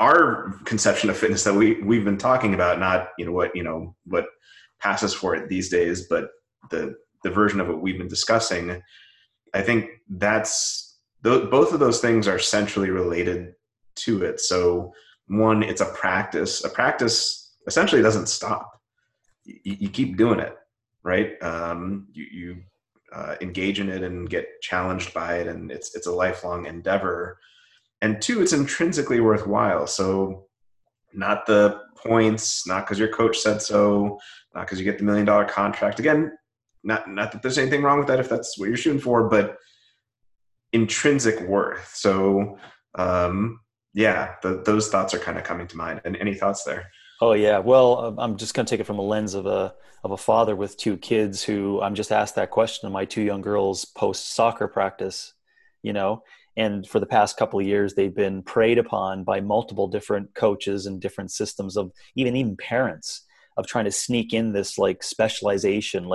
our conception of fitness that we've been talking about, not what passes for it these days, but the version of what we've been discussing, I think both of those things are centrally related to it. So one, it's a practice. A practice essentially doesn't stop. You keep doing it, right? You engage in it and get challenged by it, and it's a lifelong endeavor. And two, it's intrinsically worthwhile. So not the points, not because your coach said so, not because you get the $1 million contract. Again, not that there's anything wrong with that if that's what you're shooting for, but intrinsic worth. So those thoughts are kind of coming to mind. And any thoughts there? Oh yeah. Well, I'm just going to take it from a lens of a father with two kids who I'm just asked that question of my two young girls post soccer practice, and for the past couple of years, they've been preyed upon by multiple different coaches and different systems of even parents of trying to sneak in this specialization.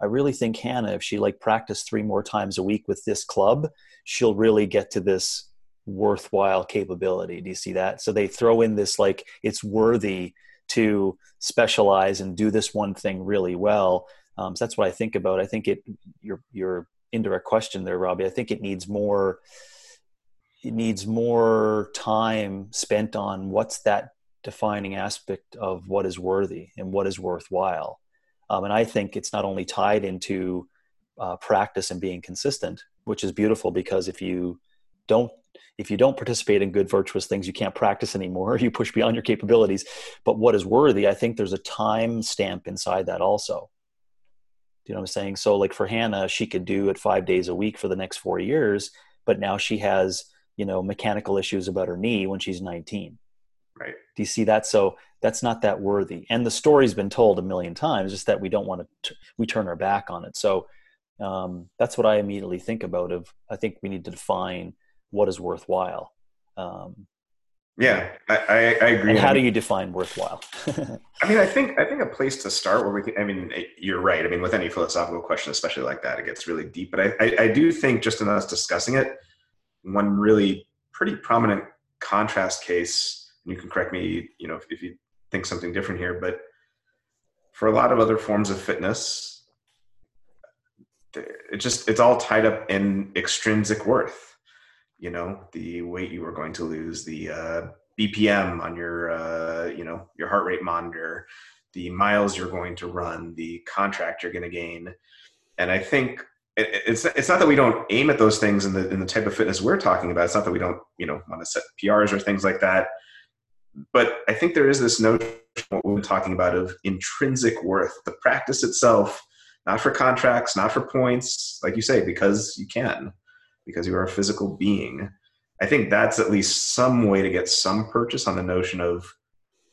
I really think Hannah, if she practiced 3 more times a week with this club, she'll really get to this worthwhile capability. Do you see that? So they throw in this, it's worthy to specialize and do this one thing really well. So that's what I think about. I think your indirect question there, Robbie, I think it needs more time spent on what's that defining aspect of what is worthy and what is worthwhile. And I think it's not only tied into practice and being consistent, which is beautiful, because if you don't participate in good, virtuous things, you can't practice anymore. You push beyond your capabilities. But what is worthy, I think there's a time stamp inside that also. You know what I'm saying? So for Hannah, she could do it 5 days a week for the next 4 years, but now she has, mechanical issues about her knee when she's 19. Right. Do you see that? So that's not that worthy. And the story's been told a million times, just that we don't want to, we turn our back on it. So that's what I immediately think about I think we need to define what is worthwhile. I agree. And how do you define worthwhile? I think a place to start where we can, you're right. With any philosophical question, especially like that, it gets really deep. But I do think just in us discussing it, one really pretty prominent contrast case, and you can correct me, if you think something different here, but for a lot of other forms of fitness, it's all tied up in extrinsic worth. The weight you were going to lose, the BPM on your, your heart rate monitor, the miles you're going to run, the contract you're going to gain. And I think it's not that we don't aim at those things in the type of fitness we're talking about. It's not that we don't, want to set PRs or things like that. But I think there is this notion, what we've been talking about, of intrinsic worth, the practice itself, not for contracts, not for points, like you say, because you can. Because you are a physical being. I think that's at least some way to get some purchase on the notion of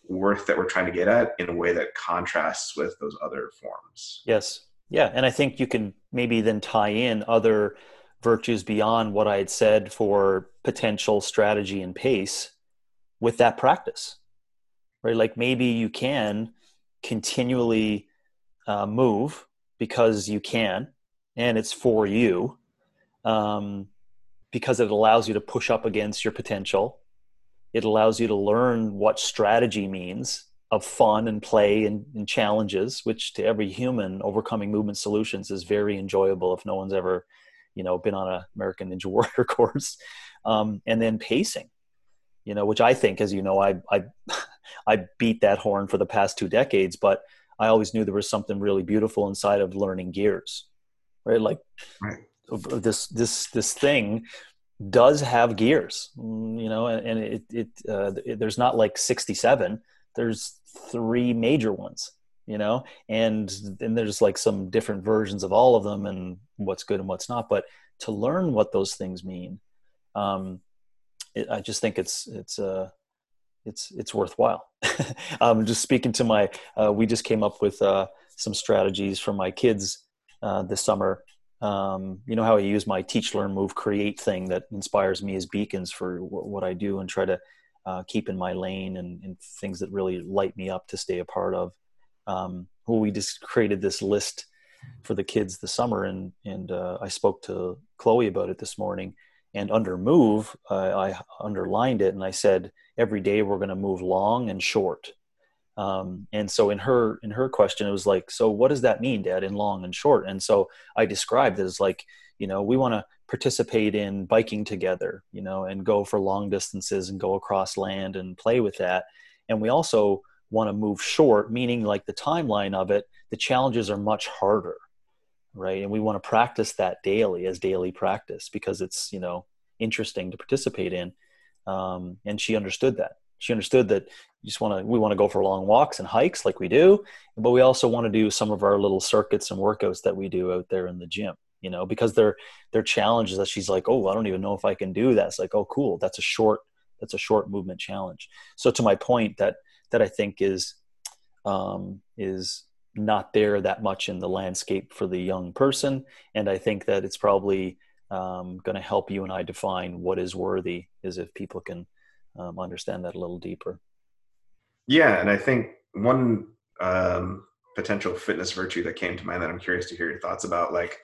worth that we're trying to get at in a way that contrasts with those other forms. Yes. Yeah. And I think you can maybe then tie in other virtues beyond what I had said for potential strategy and pace with that practice, right? Maybe you can continually move because you can, and it's for you. Because it allows you to push up against your potential. It allows you to learn what strategy means of fun and play and challenges, which to every human, overcoming movement solutions is very enjoyable if no one's ever, been on an American Ninja Warrior course. And then pacing, which I think, as I beat that horn for the past 2 decades, but I always knew there was something really beautiful inside of learning gears, right? Right. This thing does have gears, and it there's not 67, there's 3 major ones, and there's some different versions of all of them and what's good and what's not, but to learn what those things mean, I just think it's worthwhile. Just speaking to my, we just came up with, some strategies for my kids, this summer. How I use my teach, learn, move, create thing that inspires me as beacons for what I do and try to keep in my lane, and things that really light me up to stay a part of. Well, we just created this list for the kids this summer, and I spoke to Chloe about it this morning. And under move, I underlined it, and I said, every day we're going to move long and short. And so in her question, it was like, so what does that mean, Dad, in long and short? And so I described it as like, you know, we want to participate in biking together, you know, and go for long distances and go across land and play with that. And we also want to move short, meaning like the timeline of it, the challenges are much harder, right? And we want to practice that daily as daily practice because it's, you know, interesting to participate in. And she understood that. She understood that we want to go for long walks and hikes like we do, but we also want to do some of our little circuits and workouts that we do out there in the gym, you know, because they're challenges that she's like, oh, I don't even know if I can do that. It's like, oh, cool. That's a short movement challenge. So to my point that I think is not there that much in the landscape for the young person. And I think that it's probably going to help you and I define what is worthy, is if people can understand that a little deeper. Yeah, and I think one potential fitness virtue that came to mind that I'm curious to hear your thoughts about, like,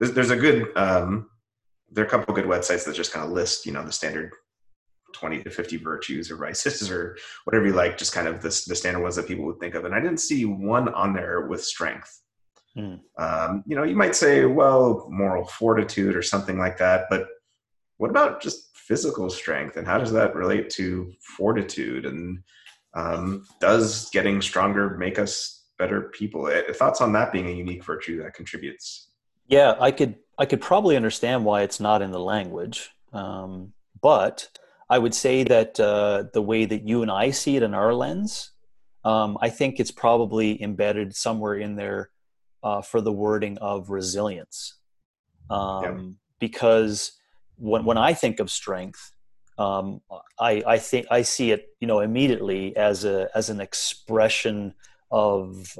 there are a couple good websites that just kind of list, you know, the standard 20 to 50 virtues or vices or whatever you like, just kind of the standard ones that people would think of. And I didn't see one on there with strength. Mm. You know, you might say, well, moral fortitude or something like that, but what about just physical strength, and how does that relate to fortitude? And does getting stronger make us better people? Thoughts on that being a unique virtue that contributes? Yeah, I could probably understand why it's not in the language. But I would say that the way that you and I see it in our lens, I think it's probably embedded somewhere in there for the wording of resilience. Because when I think of strength, I think I see it, you know, immediately as an expression of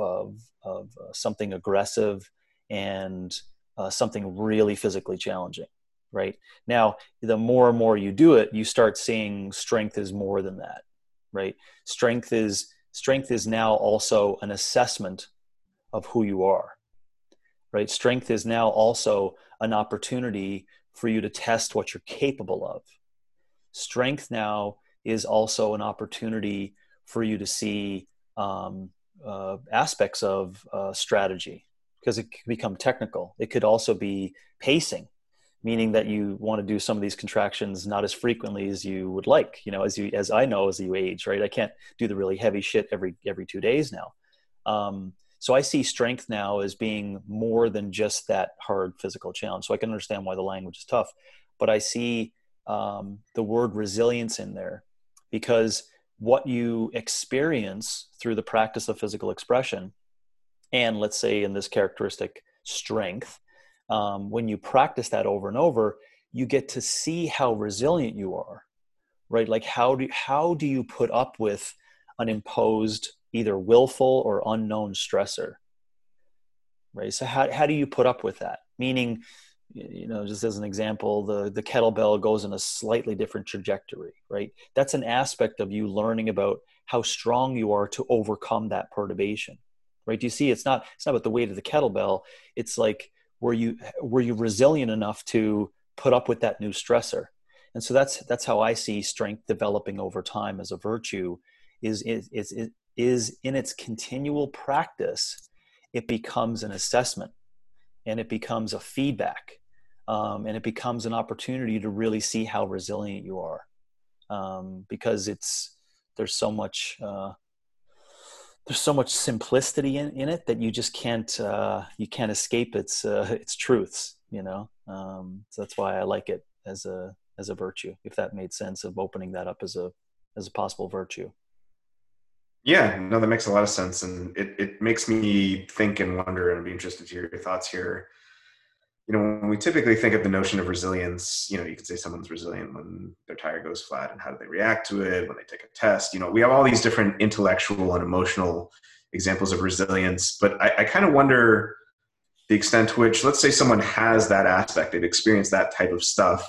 something aggressive and something really physically challenging. Right now, the more and more you do it, you start seeing strength is more than that. Right, strength is now also an assessment of who you are. Right, strength is now also an opportunity for you to test what you're capable of. Strength now is also an opportunity for you to see aspects of strategy, because it could become technical. It could also be pacing, meaning that you want to do some of these contractions not as frequently as you would like, you know, as you age, right? I can't do the really heavy shit every 2 days now. So I see strength now as being more than just that hard physical challenge. So I can understand why the language is tough, but I see the word resilience in there, because what you experience through the practice of physical expression, and let's say in this characteristic strength, when you practice that over and over, you get to see how resilient you are, right? Like how do you put up with an imposed, either willful or unknown stressor, right? So how do you put up with that? Meaning, you know, just as an example, the kettlebell goes in a slightly different trajectory, right? That's an aspect of you learning about how strong you are to overcome that perturbation, right? You see, it's not about the weight of the kettlebell. It's like, were you resilient enough to put up with that new stressor? And so that's how I see strength developing over time as a virtue. Is in its continual practice, it becomes an assessment, and it becomes a feedback, and it becomes an opportunity to really see how resilient you are, because there's so much simplicity in it that you just can't escape its truths, you know. So that's why I like it as a virtue, if that made sense, of opening that up as a possible virtue. Yeah, no, that makes a lot of sense. And it makes me think and wonder, and I'd be interested to hear your thoughts here. You know, when we typically think of the notion of resilience, you know, you could say someone's resilient when their tire goes flat, and how do they react to it when they take a test? You know, we have all these different intellectual and emotional examples of resilience, but I kind of wonder the extent to which, let's say someone has that aspect, they've experienced that type of stuff,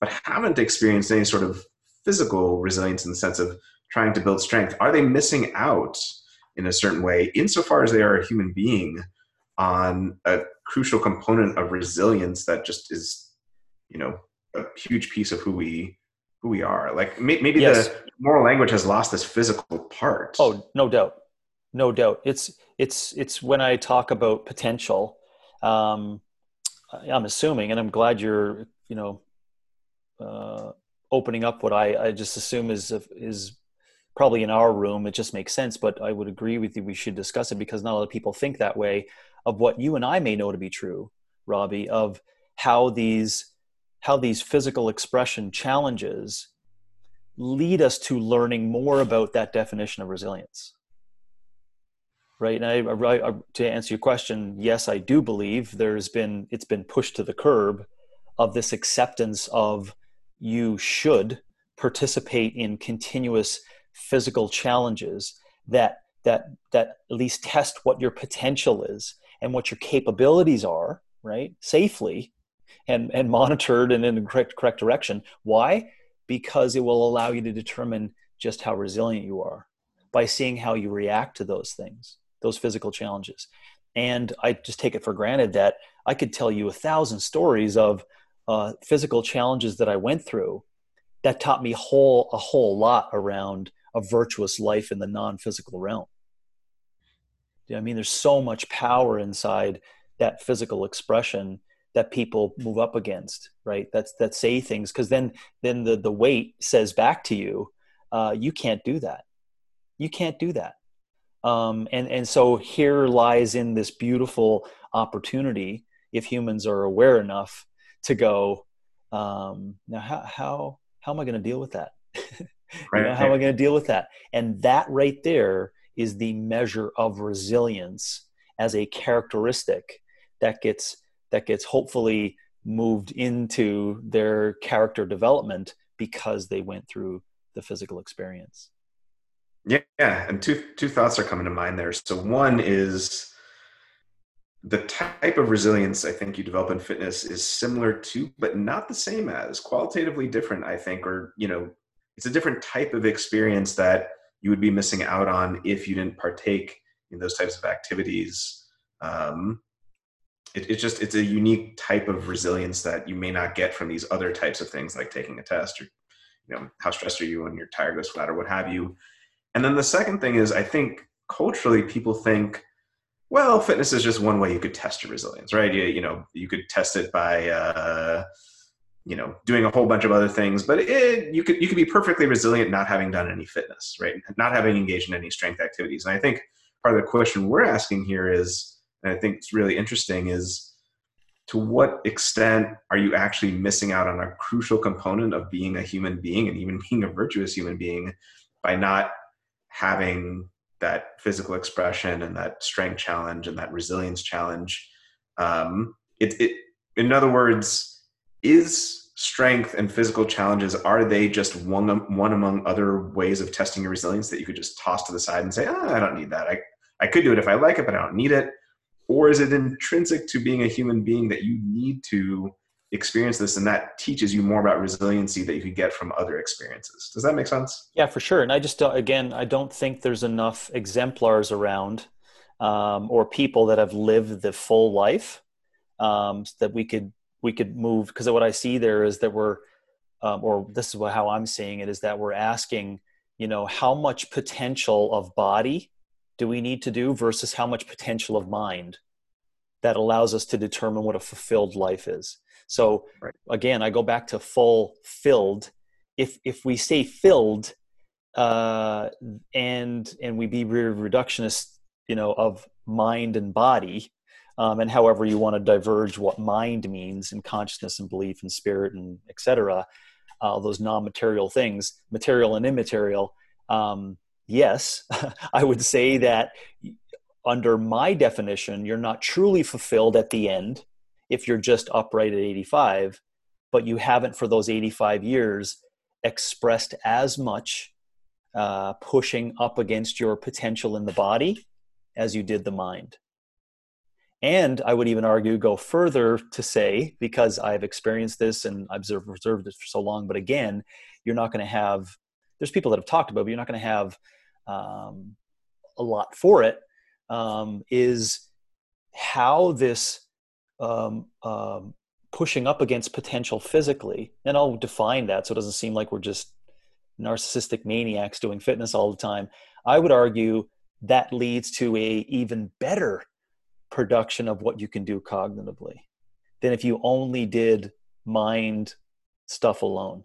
but haven't experienced any sort of physical resilience in the sense of trying to build strength, are they missing out in a certain way, insofar as they are a human being, on a crucial component of resilience that just is, you know, a huge piece of who we are? Like maybe yes. The moral language has lost this physical part. Oh, no doubt. No doubt. It's when I talk about potential, I'm assuming, and I'm glad you're, you know, opening up what I just assume is probably in our room. It just makes sense, but I would agree with you. We should discuss it because not a lot of people think that way of what you and I may know to be true, Robbie, of how these physical expression challenges lead us to learning more about that definition of resilience. Right. And I, to answer your question, yes, I do believe it's been pushed to the curb of this acceptance of you should participate in continuous physical challenges that at least test what your potential is and what your capabilities are, right? Safely and monitored and in the correct direction. Why? Because it will allow you to determine just how resilient you are by seeing how you react to those things, those physical challenges. And I just take it for granted that I could tell you 1,000 stories of physical challenges that I went through that taught me a whole lot around a virtuous life in the non-physical realm. I mean, there's so much power inside that physical expression that people move up against, right? That say things, because then the weight says back to you, you can't do that. You can't do that. And so here lies in this beautiful opportunity, if humans are aware enough to go, now how am I going to deal with that? Right. How am I going to deal with that? And that right there is the measure of resilience as a characteristic that gets hopefully moved into their character development because they went through the physical experience. Yeah. And two thoughts are coming to mind there. So one is the type of resilience I think you develop in fitness is similar to, but not the same as, qualitatively different, I think, or, you know, it's a different type of experience that you would be missing out on if you didn't partake in those types of activities. It's a unique type of resilience that you may not get from these other types of things like taking a test or, you know, how stressed are you when your tire goes flat or what have you. And then the second thing is, I think culturally people think, well, fitness is just one way you could test your resilience, right? You could test it by, doing a whole bunch of other things, but you could be perfectly resilient not having done any fitness, right? Not having engaged in any strength activities. And I think part of the question we're asking here is, and I think it's really interesting, is to what extent are you actually missing out on a crucial component of being a human being and even being a virtuous human being by not having that physical expression and that strength challenge and that resilience challenge. In other words, is strength and physical challenges, are they just one among other ways of testing your resilience that you could just toss to the side and say, I don't need that. I could do it if I like it, but I don't need it. Or is it intrinsic to being a human being that you need to experience this, and that teaches you more about resiliency that you could get from other experiences? Does that make sense? Yeah, for sure. And I just, again, I don't think there's enough exemplars around or people that have lived the full life so that we could move. Because what I see there is that we're, or this is how I'm seeing it, is that we're asking, you know, how much potential of body do we need to do versus how much potential of mind that allows us to determine what a fulfilled life is. So again, I go back to filled. If we say filled, and we be reductionist, you know, of mind and body, and however you want to diverge what mind means and consciousness and belief and spirit and et cetera, those non-material things, material and immaterial. Yes, I would say that under my definition, you're not truly fulfilled at the end if you're just upright at 85, but you haven't for those 85 years expressed as much pushing up against your potential in the body as you did the mind. And I would even argue, go further to say, because I've experienced this and I've observed this for so long, but again, you're not going to have, there's people that have talked about it, but you're not going to have a lot for it, is how this pushing up against potential physically, and I'll define that so it doesn't seem like we're just narcissistic maniacs doing fitness all the time. I would argue that leads to a even better production of what you can do cognitively than if you only did mind stuff alone,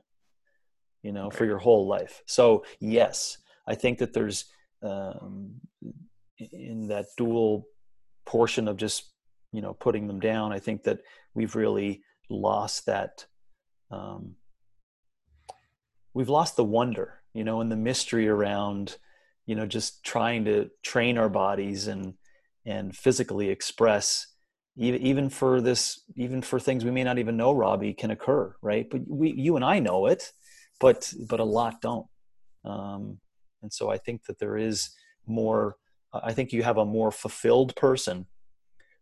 you know, for your whole life. So yes, I think that there's in that dual portion of just, you know, putting them down, I think that we've really lost that, we've lost the wonder, you know, and the mystery around, you know, just trying to train our bodies and physically express, even for this, even for things we may not even know, Robbie, can occur, right? But we, you and I know it, but a lot don't. And so I think that there is more, I think you have a more fulfilled person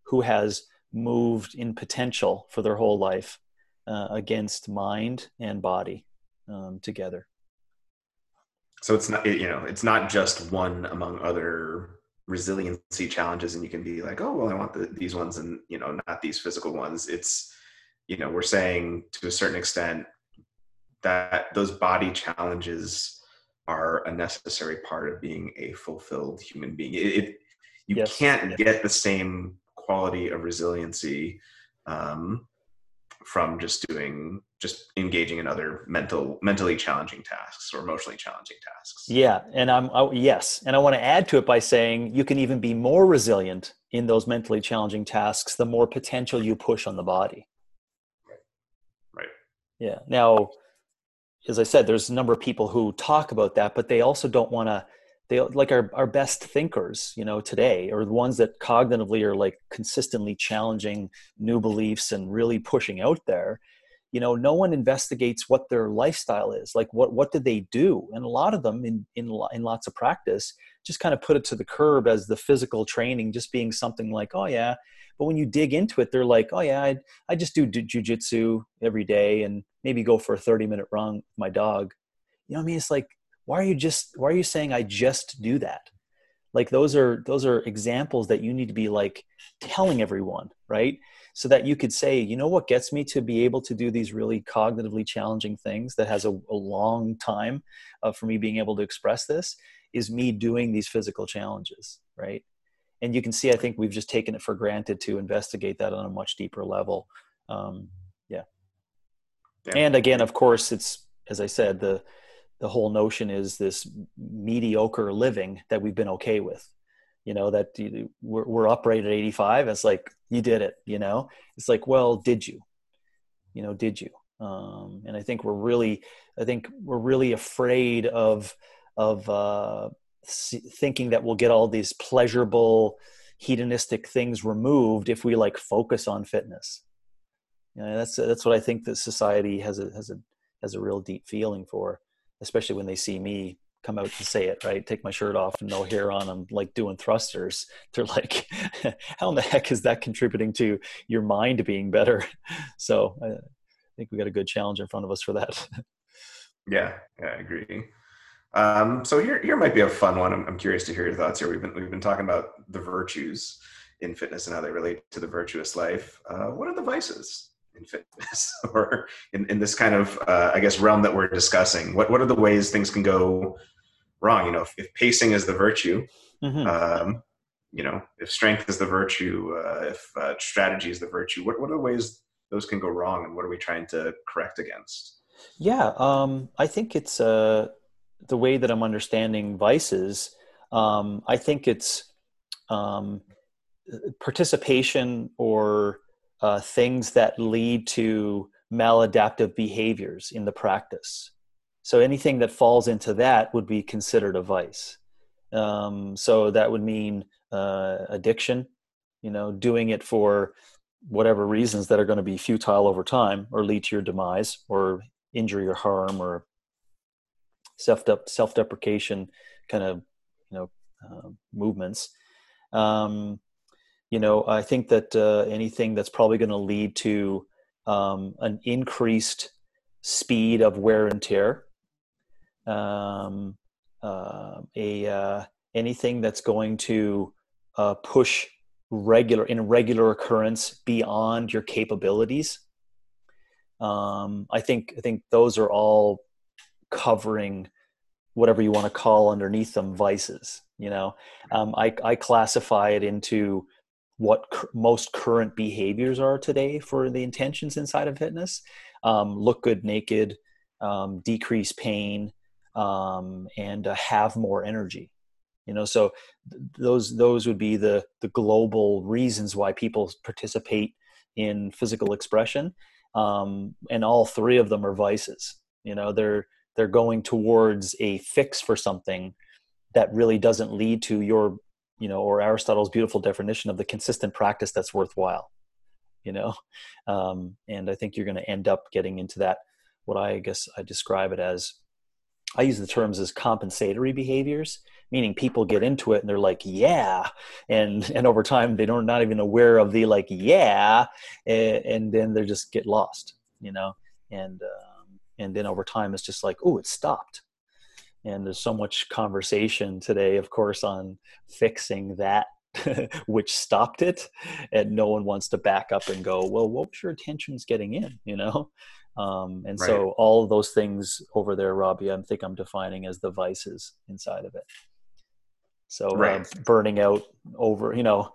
who has moved in potential for their whole life against mind and body together. So it's not, you know, it's not just one among other resiliency challenges, and you can be like, oh, well, I want these ones and, you know, not these physical ones. It's, you know, we're saying to a certain extent that those body challenges are a necessary part of being a fulfilled human being. You yes. can't get the same quality of resiliency from just engaging in other mentally challenging tasks or emotionally challenging tasks. Yeah. And yes. And I want to add to it by saying you can even be more resilient in those mentally challenging tasks, the more potential you push on the body. Right. Yeah. Now, as I said, there's a number of people who talk about that, but they also don't want to, they like our best thinkers, you know, today are the ones that cognitively are like consistently challenging new beliefs and really pushing out there. You know, no one investigates what their lifestyle is. Like what did they do? And a lot of them in lots of practice, just kind of put it to the curb as the physical training, just being something like, oh yeah. But when you dig into it, they're like, oh yeah, I just do jujitsu every day and maybe go for a 30-minute run with my dog. You know what I mean? It's like, why are you saying I just do that? Like those are examples that you need to be like telling everyone, right? So that you could say, you know, what gets me to be able to do these really cognitively challenging things that has a long time for me being able to express this is me doing these physical challenges, right? And you can see, I think we've just taken it for granted to investigate that on a much deeper level. Yeah. And again, of course, it's, as I said, the whole notion is this mediocre living that we've been okay with, you know, that we're operated at 85. It's like, you did it, you know, it's like, well, did you? And I think we're really afraid of thinking that we'll get all these pleasurable hedonistic things removed if we like focus on fitness. You know, that's what I think that society has a real deep feeling for, especially when they see me come out to say it, right? Take my shirt off and no hair on, I'm like doing thrusters. They're like, how in the heck is that contributing to your mind being better? So I think we got a good challenge in front of us for that. Yeah, I agree. So here might be a fun one. I'm curious to hear your thoughts here. We've been talking about the virtues in fitness and how they relate to the virtuous life. What are the vices in fitness or in this kind of, I guess, realm that we're discussing? What are the ways things can go wrong? You know, if pacing is the virtue, mm-hmm. You know, if strength is the virtue, if strategy is the virtue, what are the ways those can go wrong and what are we trying to correct against? Yeah. I think it's, the way that I'm understanding vices, I think it's participation or things that lead to maladaptive behaviors in the practice. So anything that falls into that would be considered a vice. So that would mean addiction, you know, doing it for whatever reasons that are going to be futile over time or lead to your demise or injury or harm or self-deprecation kind of, you know, movements. you know, I think that anything that's probably going to lead to an increased speed of wear and tear, anything that's going to push irregular occurrence beyond your capabilities. I think those are all covering whatever you want to call underneath them vices. You know, I classify it into what most current behaviors are today for the intentions inside of fitness: look good naked, decrease pain, and have more energy. You know, so those would be the global reasons why people participate in physical expression. And all three of them are vices. You know, they're going towards a fix for something that really doesn't lead to your, you know, or Aristotle's beautiful definition of the consistent practice that's worthwhile, you know? And I think you're going to end up getting into that, what I guess I describe it as, I use the terms as compensatory behaviors, meaning people get into it and they're like, yeah. And over time, they don't, not even aware of the like, yeah. And then they just get lost, you know? And then over time, it's just like, oh, it stopped. And there's so much conversation today, of course, on fixing that, which stopped it. And no one wants to back up and go, well, what was your intentions getting in, you know? And right. So all of those things over there, Robbie, I think I'm defining as the vices inside of it. So right. Burning out over, you know,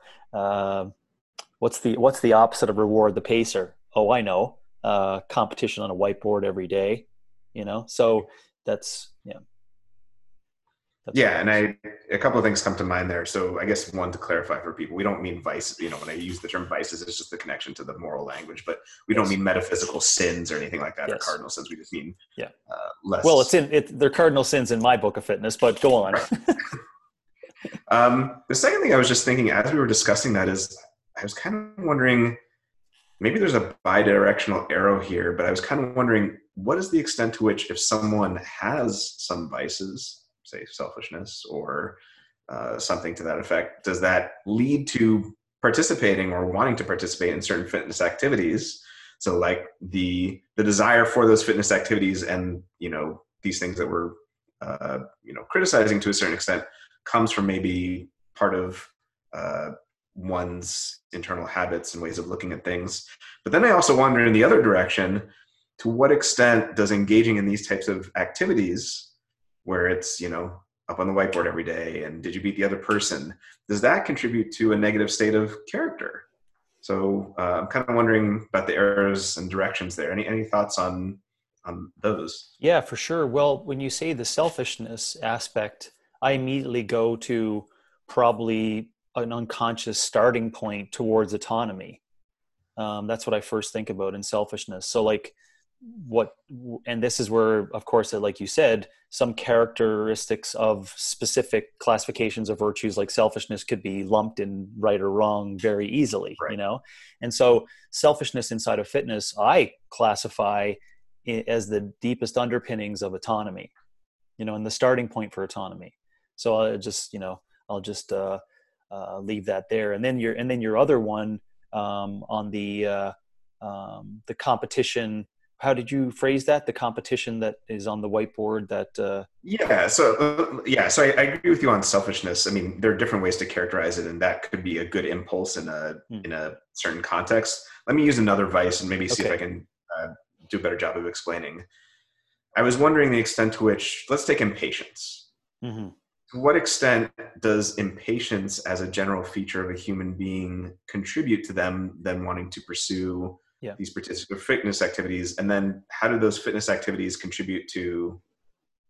what's the opposite of reward the pacer? Oh, I know, competition on a whiteboard every day, you know? So that's, yeah. Yeah. And a couple of things come to mind there. So I guess one, to clarify for people, we don't mean vice, you know, when I use the term vices, it's just the connection to the moral language, but we yes. don't mean metaphysical sins or anything like that, yes. or cardinal sins. We just mean yeah. Less. Well, they're cardinal sins in my book of fitness, but go on. Right. The second thing I was just thinking as we were discussing that is I was kind of wondering, maybe there's a bi-directional arrow here, but I was kind of wondering, what is the extent to which if someone has some vices, say selfishness or something to that effect, does that lead to participating or wanting to participate in certain fitness activities? So like the desire for those fitness activities and, you know, these things that we're, you know, criticizing to a certain extent comes from maybe part of one's internal habits and ways of looking at things. But then I also wonder in the other direction, to what extent does engaging in these types of activities, where it's, you know, up on the whiteboard every day and did you beat the other person, does that contribute to a negative state of character? So I'm kind of wondering about the errors and directions there. Any thoughts on those? Yeah, for sure. Well, when you say the selfishness aspect, I immediately go to probably an unconscious starting point towards autonomy. That's what I first think about in selfishness. So like, and this is where, of course, like you said, some characteristics of specific classifications of virtues like selfishness could be lumped in right or wrong very easily, right. You know? And so selfishness inside of fitness, I classify as the deepest underpinnings of autonomy, you know, and the starting point for autonomy. So I'll just leave that there. And then your other one on the competition, how did you phrase that? The competition that is on the whiteboard that... So I agree with you on selfishness. I mean, there are different ways to characterize it, and that could be a good impulse in a certain context. Let me use another vice and maybe see if I can do a better job of explaining. I was wondering the extent to which, let's take impatience. Mm-hmm. To what extent does impatience as a general feature of a human being contribute to them then wanting to pursue... Yeah. These particular fitness activities, and then how do those fitness activities contribute to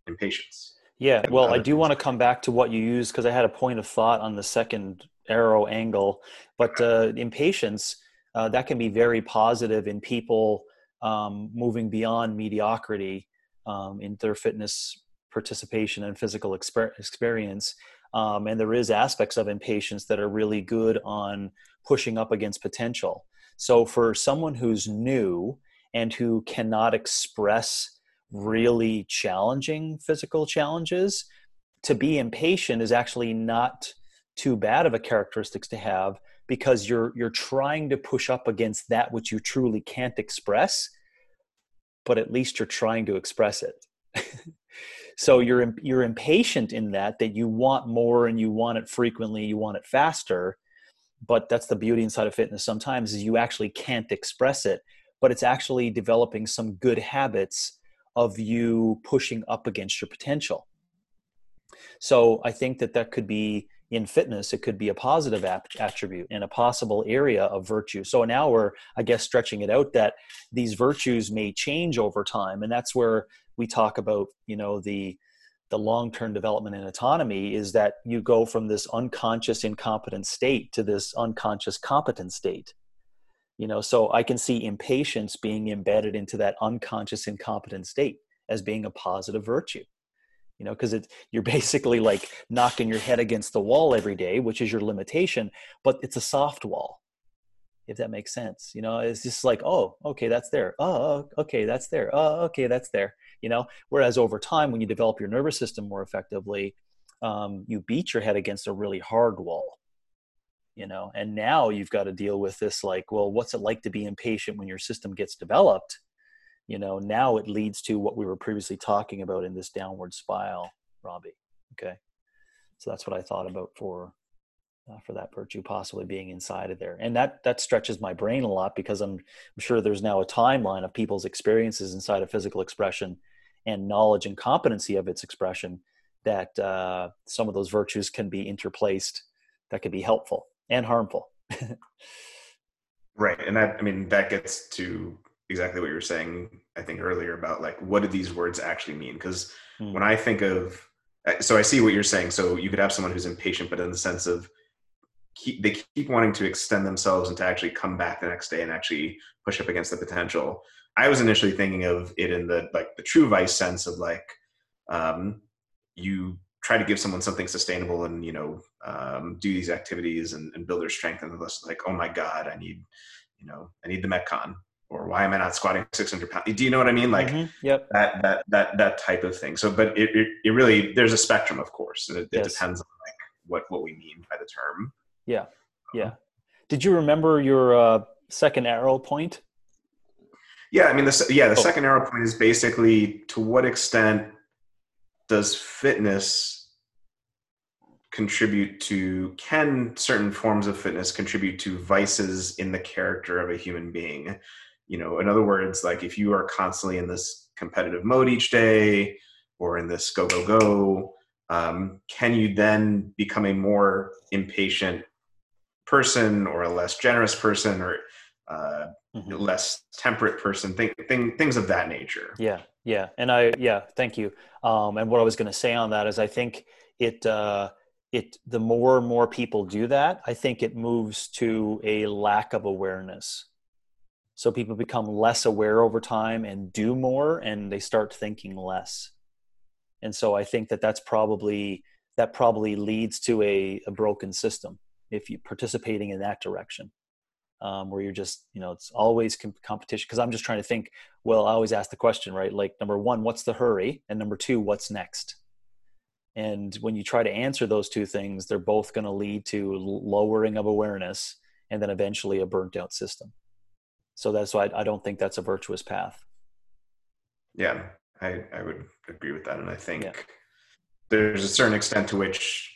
impatience? Yeah, well, I do want to come back to what you used because I had a point of thought on the second arrow angle, but impatience, that can be very positive in people moving beyond mediocrity in their fitness participation and physical experience. And there is aspects of impatience that are really good on pushing up against potential. So for someone who's new and who cannot express really challenging physical challenges, to be impatient is actually not too bad of a characteristic to have because you're trying to push up against that which you truly can't express, but at least you're trying to express it. So you're impatient in that you want more and you want it frequently, you want it faster, but that's the beauty inside of fitness sometimes is you actually can't express it, but it's actually developing some good habits of you pushing up against your potential. So I think that could be, in fitness, it could be a positive attribute and a possible area of virtue. So now we're, I guess, stretching it out that these virtues may change over time. And that's where we talk about, the long-term development in autonomy is that you go from this unconscious incompetent state to this unconscious competent state. So I can see impatience being embedded into that unconscious incompetent state as being a positive virtue. Because you're basically like knocking your head against the wall every day, which is your limitation, but it's a soft wall, if that makes sense. It's just like, oh, okay, that's there. Oh, okay, that's there. Oh, okay, that's there. Whereas over time, when you develop your nervous system more effectively, you beat your head against a really hard wall, and now you've got to deal with this, like, well, what's it like to be impatient when your system gets developed? Now it leads to what we were previously talking about in this downward spiral, Robbie. Okay. So that's what I thought about for that virtue possibly being inside of there. And that stretches my brain a lot because I'm sure there's now a timeline of people's experiences inside of physical expression and knowledge and competency of its expression that some of those virtues can be interplaced that could be helpful and harmful. Right. And that gets to exactly what you were saying, I think, earlier about like, what do these words actually mean? Because when I think of, so I see what you're saying. So you could have someone who's impatient, but in the sense of they keep wanting to extend themselves and to actually come back the next day and actually push up against the potential. I was initially thinking of it in the true vice sense of you try to give someone something sustainable and, do these activities and build their strength. And it's like, oh my God, I need the Metcon. Or why am I not squatting 600 pounds? Do you know what I mean? Like yep. that type of thing. So, but it really, there's a spectrum, of course, and it depends on what we mean by the term. Yeah. Yeah. Did you remember your second arrow point? Yeah. The second arrow point is basically to what extent does fitness can certain forms of fitness contribute to vices in the character of a human being? In other words, like if you are constantly in this competitive mode each day or in this go, go, go, can you then become a more impatient person or a less generous person or less temperate person, things of that nature? Yeah. Yeah. Thank you. And what I was going to say on that is I think the more and more people do that, I think it moves to a lack of awareness. So people become less aware over time and do more and they start thinking less. And so I think that probably leads to a broken system if you're participating in that direction where you're just, it's always competition. Because I'm just trying to think, well, I always ask the question, right? Like number one, what's the hurry? And number two, what's next? And when you try to answer those two things, they're both going to lead to lowering of awareness and then eventually a burnt out system. So that's why I don't think that's a virtuous path. Yeah, I would agree with that. And I think there's a certain extent to which,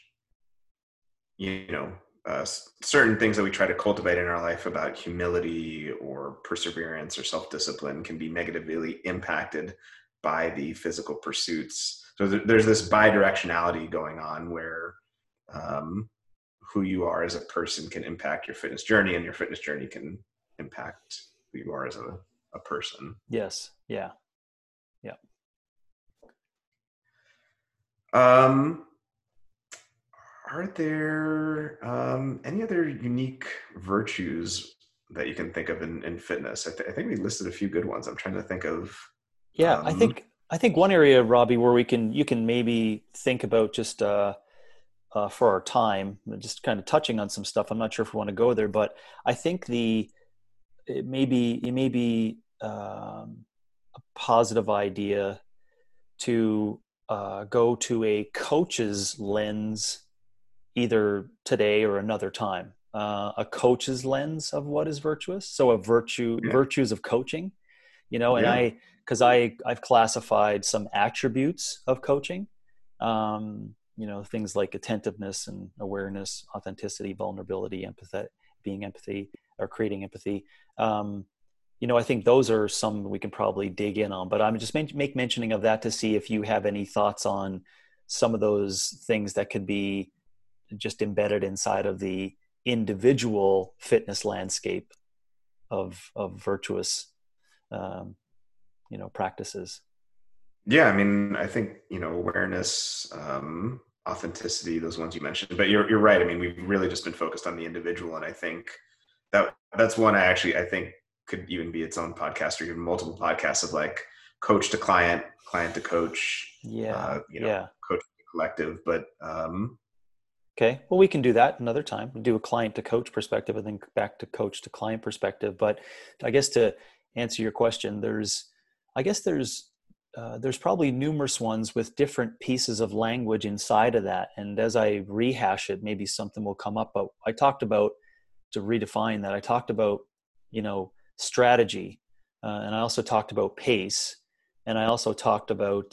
certain things that we try to cultivate in our life about humility or perseverance or self-discipline can be negatively impacted by the physical pursuits. So there's this bidirectionality going on where who you are as a person can impact your fitness journey and your fitness journey can impact who you are as a person. Yes. Yeah. Yeah. Are there any other unique virtues that you can think of in fitness? I think we listed a few good ones. I'm trying to think of. Yeah. I think one area, Robbie, where you can maybe think about just for our time, just kind of touching on some stuff. I'm not sure if we want to go there, but I think it may be a positive idea to go to a coach's lens either today or another time. a coach's lens of what is virtuous. So a virtue, virtues of coaching, you know, and I've classified some attributes of coaching, you know, things like attentiveness and awareness, authenticity, vulnerability, empathy, being empathy or creating empathy. You know, I think those are some we can probably dig in on, but I'm just make mentioning of that to see if you have any thoughts on some of those things that could be just embedded inside of the individual fitness landscape of virtuous, you know, practices. Yeah. I mean, I think, you know, awareness, authenticity, those ones you mentioned, but you're right. I mean, we've really just been focused on the individual. And I think that's one I think could even be its own podcast or even multiple podcasts of like coach to client, client to coach, you know, coach to collective, but, okay. Well, we can do that another time. We'll do a client to coach perspective and then back to coach to client perspective. But I guess to answer your question, there's probably numerous ones with different pieces of language inside of that. And as I rehash it, maybe something will come up, but I talked about to redefine that. I talked about, you know, strategy. And I also talked about pace, and I also talked about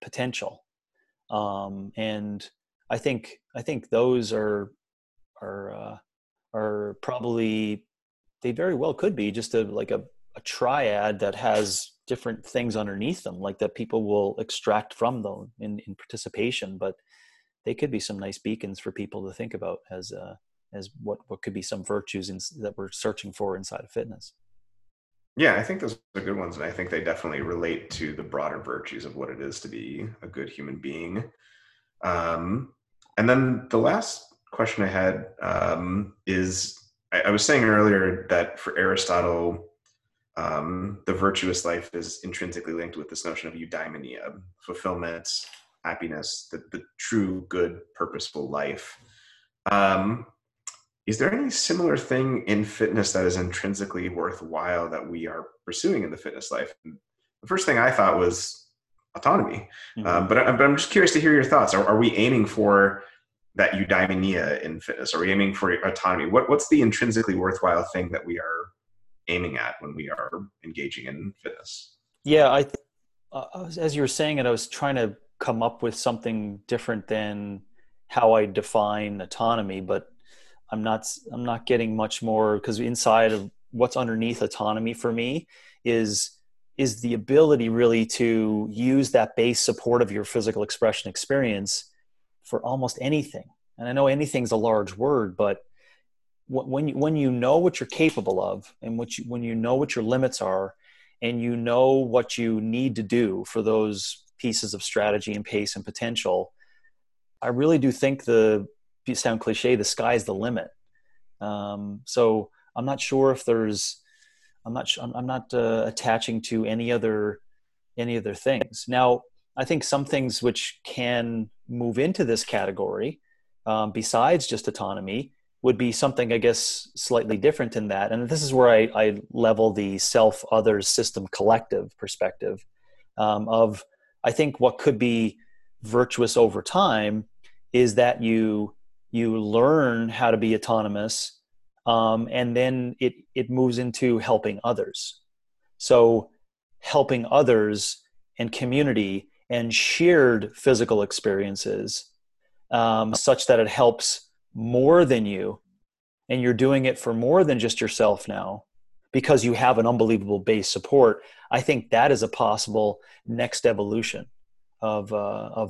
potential. And I think those are probably, they very well could be just a triad that has different things underneath them, like that people will extract from them in participation, but they could be some nice beacons for people to think about as what could be some virtues that we're searching for inside of fitness. Yeah, I think those are good ones. And I think they definitely relate to the broader virtues of what it is to be a good human being. And then the last question I had is, I was saying earlier that for Aristotle, the virtuous life is intrinsically linked with this notion of eudaimonia, fulfillment, happiness, the true, good, purposeful life. Is there any similar thing in fitness that is intrinsically worthwhile that we are pursuing in the fitness life? The first thing I thought was autonomy. Mm-hmm. But I'm just curious to hear your thoughts. Are we aiming for that eudaimonia in fitness? Are we aiming for autonomy? What's the intrinsically worthwhile thing that we are aiming at when we are engaging in fitness? Yeah. As you were saying it, I was trying to come up with something different than how I define autonomy, but I'm not getting much more, because inside of what's underneath autonomy for me is the ability really to use that base support of your physical expression experience for almost anything. And I know anything's a large word, but when you know what you're capable of, and when you know what your limits are, and you know what you need to do for those pieces of strategy and pace and potential, I really do think sound cliche, the sky's the limit. So I'm not sure if I'm not attaching to any other things. Now, I think some things which can move into this category, besides just autonomy, would be something, I guess, slightly different than that. And this is where I level the self, others, system, collective perspective, of, I think what could be virtuous over time is that you learn how to be autonomous, and then it moves into helping others. So helping others and community and shared physical experiences, such that it helps more than you, and you're doing it for more than just yourself now, because you have an unbelievable base support. I think that is a possible next evolution of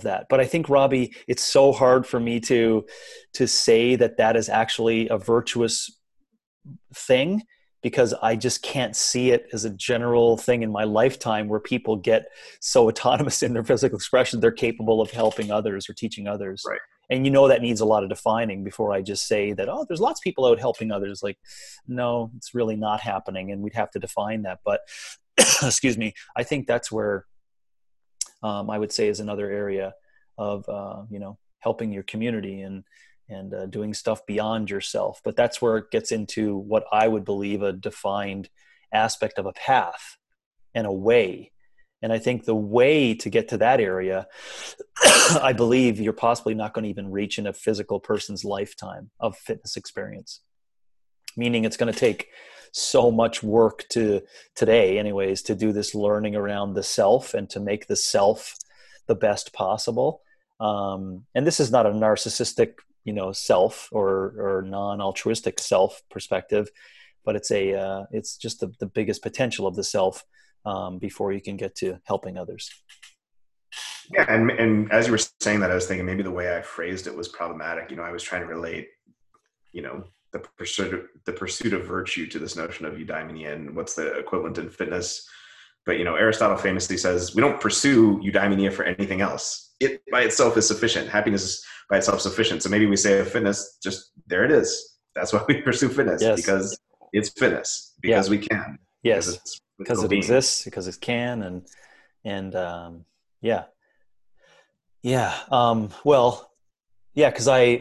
that. But I think, Robbie, it's so hard for me to say that is actually a virtuous thing, because I just can't see it as a general thing in my lifetime where people get so autonomous in their physical expression, they're capable of helping others or teaching others. Right. And you know, that needs a lot of defining before I just say that, oh, there's lots of people out helping others. Like, no, it's really not happening. And we'd have to define that. But excuse me, I think that's where I would say is another area of, you know, helping your community and doing stuff beyond yourself. But that's where it gets into what I would believe a defined aspect of a path and a way. And I think the way to get to that area, I believe you're possibly not going to even reach in a physical person's lifetime of fitness experience. meaning it's going to take so much work to today anyways, to do this learning around the self and to make the self the best possible. And this is not a narcissistic, self or non-altruistic self perspective, but it's just the biggest potential of the self before you can get to helping others. Yeah. And as you were saying that, I was thinking maybe the way I phrased it was problematic. I was trying to relate, the pursuit of virtue to this notion of eudaimonia and what's the equivalent in fitness. But, Aristotle famously says, we don't pursue eudaimonia for anything else. It by itself is sufficient. Happiness is by itself sufficient. So maybe we say fitness, just there it is. That's why we pursue fitness, yes. Because it's fitness, because we can. Yes, because it exists, because it can. Because I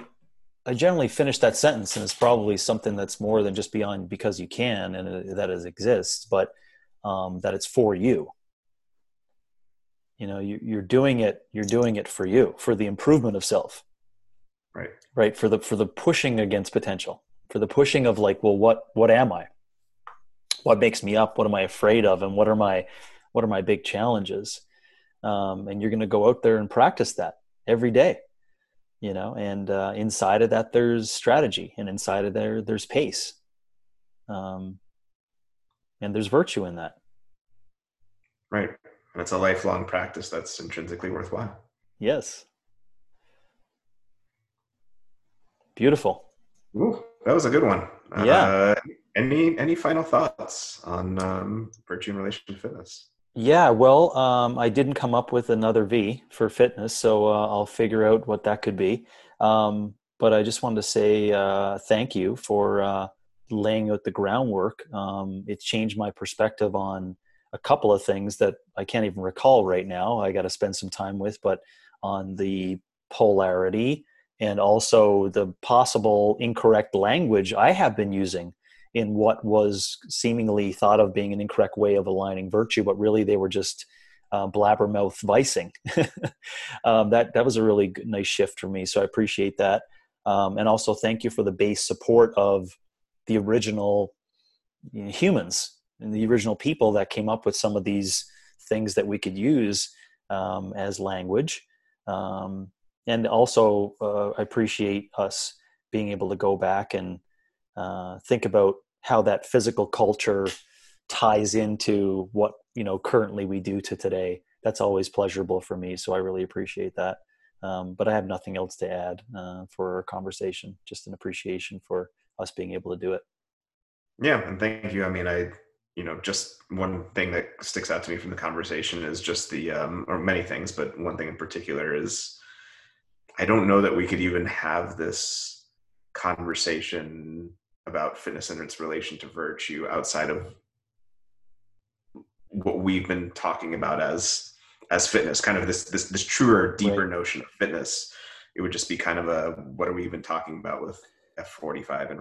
generally finish that sentence, and it's probably something that's more than just beyond because you can and that it exists, but that it's for you. You're doing it for you, for the improvement of self. Right. For the pushing against potential, for the pushing of like, well, what am I? What makes me up? What am I afraid of? And what are my big challenges? And you're going to go out there and practice that every day. And inside of that, there's strategy, and inside of there, there's pace. And there's virtue in that. Right. And it's a lifelong practice that's intrinsically worthwhile. Yes. Beautiful. Ooh, that was a good one. Yeah. Any final thoughts on virtue in relation to fitness? Yeah, well, I didn't come up with another V for fitness, so I'll figure out what that could be. But I just wanted to say thank you for laying out the groundwork. It changed my perspective on a couple of things that I can't even recall right now. I got to spend some time with, but on the polarity and also the possible incorrect language I have been using in what was seemingly thought of being an incorrect way of aligning virtue, but really they were just blabbermouth vicing. That was a really nice shift for me. So I appreciate that. And also thank you for the base support of the original humans and the original people that came up with some of these things that we could use as language. And also I appreciate us being able to go back and think about how that physical culture ties into what currently we do to today. That's always pleasurable for me, so I really appreciate that. But I have nothing else to add for our conversation, just an appreciation for us being able to do it. Yeah, and thank you. I mean, just one thing that sticks out to me from the conversation is just the or many things, but one thing in particular is I don't know that we could even have this conversation about fitness and its relation to virtue outside of what we've been talking about as fitness, kind of this truer, deeper notion of fitness. It would just be kind of a, what are we even talking about with F45? And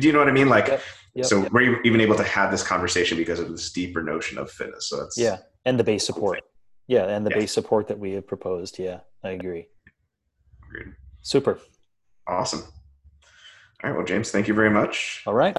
do you know what I mean? Like, yep. We're even able to have this conversation because of this deeper notion of fitness. So that's and the base support. Yeah. And the base support that we have proposed. Yeah, I agree. Agreed. Super. Awesome. All right. Well, James, thank you very much. All right.